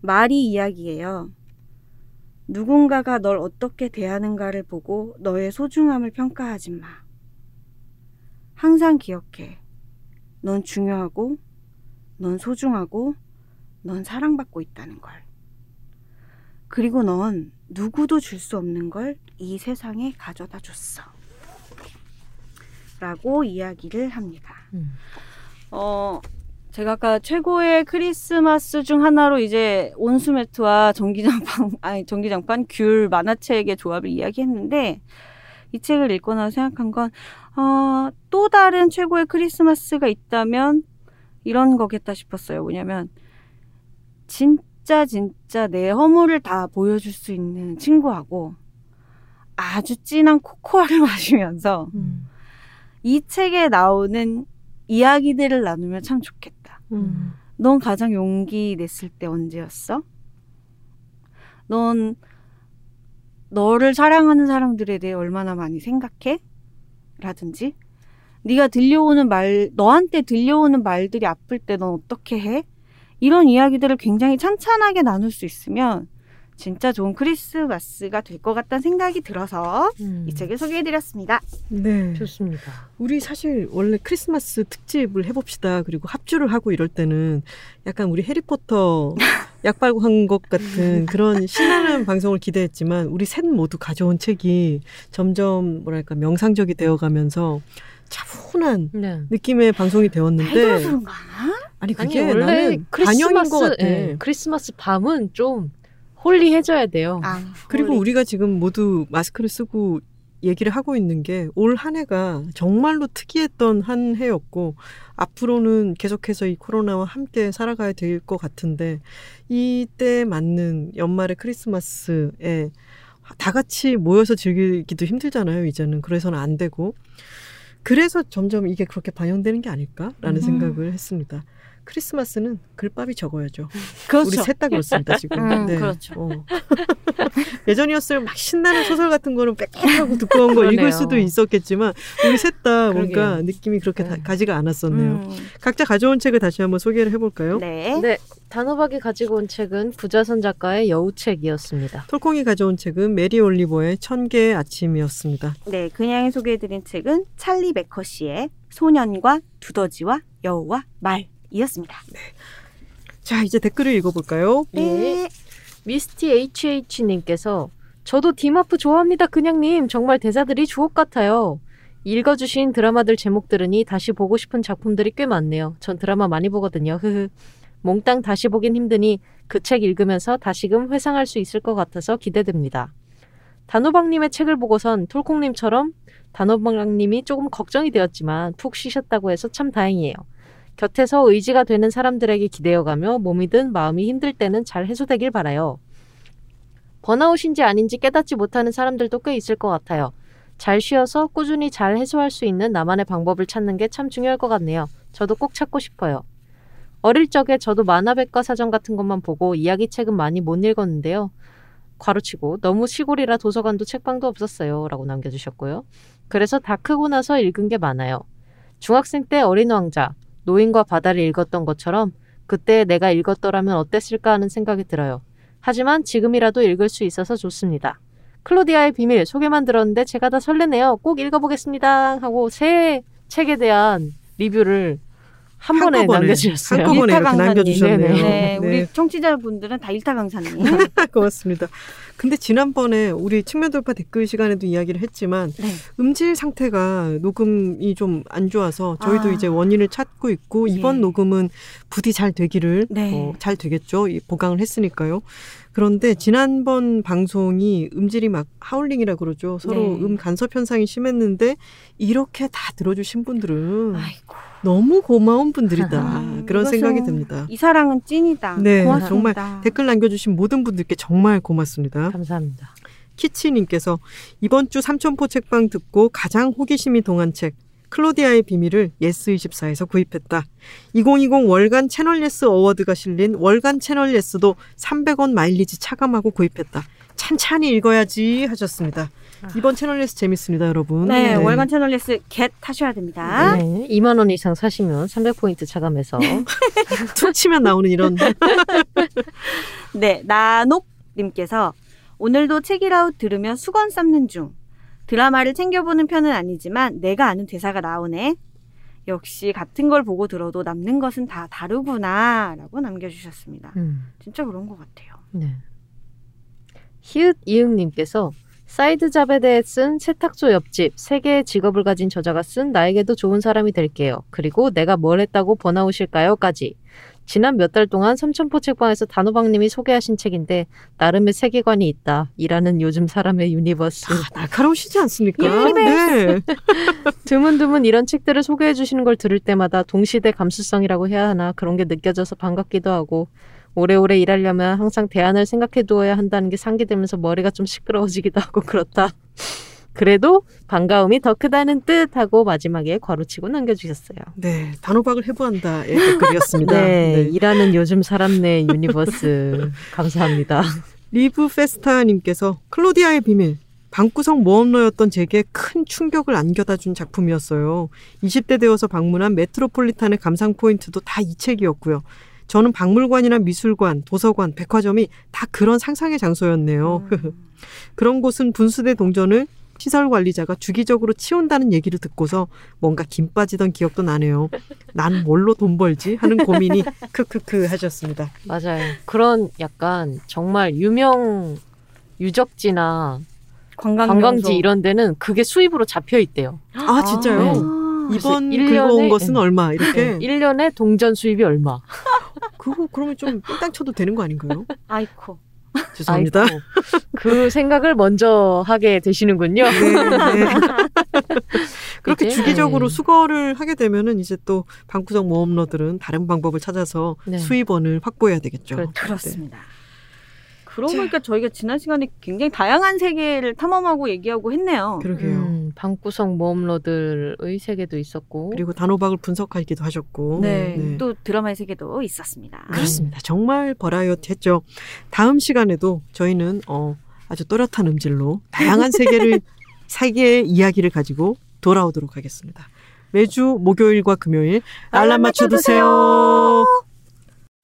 말이 이야기예요. 누군가가 널 어떻게 대하는가를 보고 너의 소중함을 평가하지 마. 항상 기억해. 넌 중요하고 넌 소중하고 넌 사랑받고 있다는 걸. 그리고 넌 누구도 줄 수 없는 걸 이 세상에 가져다 줬어. 라고 이야기를 합니다. 음. 어, 제가 아까 최고의 크리스마스 중 하나로 이제 온수매트와 전기장판, 아니 전기장판 귤 만화책의 조합을 이야기했는데 이 책을 읽고 나서 생각한 건 어, 또 다른 최고의 크리스마스가 있다면 이런 거겠다 싶었어요. 뭐냐면 진짜 진짜 내 허물을 다 보여줄 수 있는 친구하고 아주 진한 코코아를 마시면서 음. 이 책에 나오는 이야기들을 나누면 참 좋겠다. 음. 넌 가장 용기 냈을 때 언제였어? 넌 너를 사랑하는 사람들에 대해 얼마나 많이 생각해? 라든지 네가 들려오는 말, 너한테 들려오는 말들이 아플 때 넌 어떻게 해? 이런 이야기들을 굉장히 찬찬하게 나눌 수 있으면 진짜 좋은 크리스마스가 될 것 같다는 생각이 들어서 음. 이 책을 소개해드렸습니다. 네, 좋습니다. 우리 사실 원래 크리스마스 특집을 해봅시다. 그리고 합주를 하고 이럴 때는 약간 우리 해리포터 약발한 것 같은 그런 신나는 방송을 기대했지만 우리 셋 모두 가져온 책이 점점 뭐랄까 명상적이 되어가면서 차분한 네. 느낌의 방송이 되었는데 그런가? 아니 그게 아니, 원래 나는 반영인 것 같아. 예, 크리스마스 밤은 좀 홀리해져야 돼요. 아, 그리고 홀리. 우리가 지금 모두 마스크를 쓰고 얘기를 하고 있는 게 올 한 해가 정말로 특이했던 한 해였고 앞으로는 계속해서 이 코로나와 함께 살아가야 될 것 같은데 이때 맞는 연말의 크리스마스에 다 같이 모여서 즐기기도 힘들잖아요. 이제는 그래서는 안 되고 그래서 점점 이게 그렇게 반영되는 게 아닐까라는 음. 생각을 했습니다. 크리스마스는 글밥이 적어야죠. 그렇죠. 우리 셋 다 그렇습니다. 지금. 음, 네. 그렇죠. 어. 예전이었으면 막 신나는 소설 같은 거는 빽빽하고 두꺼운 거 읽을 수도 있었겠지만 우리 셋 다 뭔가 느낌이 그렇게 네. 다, 가지가 않았었네요. 음. 각자 가져온 책을 다시 한번 소개를 해볼까요? 네. 네. 단호박이 가지고 온 책은 구자선 작가의 여우책이었습니다. 톨콩이 가져온 책은 메리 올리버의 천 개의 아침이었습니다. 네. 그냥이 소개해드린 책은 찰리 매커시의 소년과 두더지와 여우와 말 이었습니다. 네. 자, 이제 댓글을 읽어볼까요? 네. 미스티 에이치에이치님께서 저도 디마프 좋아합니다. 그냥님. 정말 대사들이 주옥 같아요. 읽어주신 드라마들 제목 들으니 다시 보고 싶은 작품들이 꽤 많네요. 전 드라마 많이 보거든요. 흐흐. 몽땅 다시 보긴 힘드니 그 책 읽으면서 다시금 회상할 수 있을 것 같아서 기대됩니다. 단호박님의 책을 보고선 톨콩님처럼 단호박님이 조금 걱정이 되었지만 푹 쉬셨다고 해서 참 다행이에요. 곁에서 의지가 되는 사람들에게 기대어가며 몸이든 마음이 힘들 때는 잘 해소되길 바라요. 번아웃인지 아닌지 깨닫지 못하는 사람들도 꽤 있을 것 같아요. 잘 쉬어서 꾸준히 잘 해소할 수 있는 나만의 방법을 찾는 게 참 중요할 것 같네요. 저도 꼭 찾고 싶어요. 어릴 적에 저도 만화백과 사전 같은 것만 보고 이야기책은 많이 못 읽었는데요. 괄호치고 너무 시골이라 도서관도 책방도 없었어요. 라고 남겨주셨고요. 그래서 다 크고 나서 읽은 게 많아요. 중학생 때 어린 왕자. 노인과 바다를 읽었던 것처럼 그때 내가 읽었더라면 어땠을까 하는 생각이 들어요. 하지만 지금이라도 읽을 수 있어서 좋습니다. 클로디아의 비밀 소개만 들었는데 제가 다 설레네요. 꼭 읽어보겠습니다. 하고 새 책에 대한 리뷰를 한 한꺼번에, 번에 남겨주셨어요. 한꺼번에 이렇게 남겨주셨네요. 네네. 네, 우리 네. 청취자분들은 다 일타 강사님. 고맙습니다. 근데 지난번에 우리 측면돌파 댓글 시간에도 이야기를 했지만 네. 음질 상태가 녹음이 좀 안 좋아서 저희도 아. 이제 원인을 찾고 있고 이번 예. 녹음은 부디 잘 되기를 네. 어, 잘 되겠죠. 보강을 했으니까요. 그런데 지난번 방송이 음질이 막 하울링이라 그러죠. 서로 네. 음 간섭 현상이 심했는데 이렇게 다 들어주신 분들은 아이고. 너무 고마운 분들이다. 아, 그런 생각이 듭니다. 이 사랑은 찐이다. 네, 고맙습니다. 정말 댓글 남겨주신 모든 분들께 정말 고맙습니다. 감사합니다. 키치님께서 이번 주 삼천포 책방 듣고 가장 호기심이 동한 책 클로디아의 비밀을 예스이십사에서 구입했다. 이천이십 월간 채널 예스 어워드가 실린 월간 채널 예스도 삼백 원 마일리지 차감하고 구입했다. 찬찬히 읽어야지 하셨습니다. 이번 채널 예스 재밌습니다, 여러분. 네, 네. 월간 채널 예스 겟 하셔야 됩니다. 네, 이만 원 이상 사시면 삼백 포인트 차감해서 툭 치면 나오는 이런. 네, 나녹님께서 오늘도 책일아웃 들으며 수건 삶는 중. 드라마를 챙겨보는 편은 아니지만 내가 아는 대사가 나오네. 역시 같은 걸 보고 들어도 남는 것은 다 다르구나 라고 남겨주셨습니다. 음. 진짜 그런 것 같아요. 네. 히읗 이응님께서 사이드 잡에 대해 쓴 세탁소 옆집 세 개의 직업을 가진 저자가 쓴 나에게도 좋은 사람이 될게요. 그리고 내가 뭘 했다고 번아웃일까요?까지. 지난 몇 달 동안 삼천포 책방에서 단호박님이 소개하신 책인데 나름의 세계관이 있다. 이라는 요즘 사람의 유니버스. 아, 날카로우시지 않습니까? 유니버스. 네. 드문드문 이런 책들을 소개해 주시는 걸 들을 때마다 동시대 감수성이라고 해야 하나 그런 게 느껴져서 반갑기도 하고 오래오래 일하려면 항상 대안을 생각해 두어야 한다는 게 상기되면서 머리가 좀 시끄러워지기도 하고 그렇다. 그래도 반가움이 더 크다는 뜻 하고 마지막에 괄호치고 남겨주셨어요. 네. 단호박을 해부한다의 댓글이었습니다. 네, 네. 일하는 요즘 사람 내 유니버스. 감사합니다. 리브페스타님께서 클로디아의 비밀. 방구석 모험러였던 제게 큰 충격을 안겨다준 작품이었어요. 이십 대 되어서 방문한 메트로폴리탄의 감상 포인트도 다 이 책이었고요. 저는 박물관이나 미술관, 도서관, 백화점이 다 그런 상상의 장소였네요. 음. 그런 곳은 분수대 동전을 시설 관리자가 주기적으로 치운다는 얘기를 듣고서 뭔가 김 빠지던 기억도 나네요. 난 뭘로 돈 벌지 하는 고민이 크크크 하셨습니다. 맞아요. 그런 약간 정말 유명 유적지나 관광명소. 관광지 이런 데는 그게 수입으로 잡혀 있대요. 아, 아 진짜요? 네. 이번 긁어온 것은 얼마 이렇게? 일 년에 동전 수입이 얼마. 그거 그러면 좀 삥땅 쳐도 되는 거 아닌가요? 아이코. 죄송합니다. 아이고, 그 생각을 먼저 하게 되시는군요. 네, 네. 그렇게 이제, 주기적으로 네. 수거를 하게 되면은 이제 또 방구석 모험러들은 다른 방법을 찾아서 네. 수입원을 확보해야 되겠죠. 그렇, 그렇습니다. 네. 그러고 보니까 저희가 지난 시간에 굉장히 다양한 세계를 탐험하고 얘기하고 했네요. 그러게요. 음, 방구석 모험러들의 세계도 있었고. 그리고 단호박을 분석하기도 하셨고. 네. 네. 또 드라마의 세계도 있었습니다. 그렇습니다. 정말 버라이어티 했죠. 다음 시간에도 저희는 어, 아주 또렷한 음질로 다양한 세계를, 세계의 이야기를 가지고 돌아오도록 하겠습니다. 매주 목요일과 금요일 알람 맞춰두세요.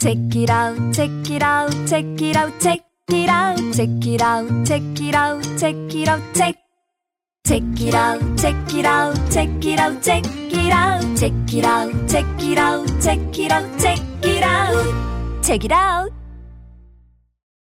Check it out, check it out, check it out, check. Check it out, check it out, check it out, check it out, check. Check it out, check it out, check it out, check it out, check it out, check it out, check it out, check it out, check it out.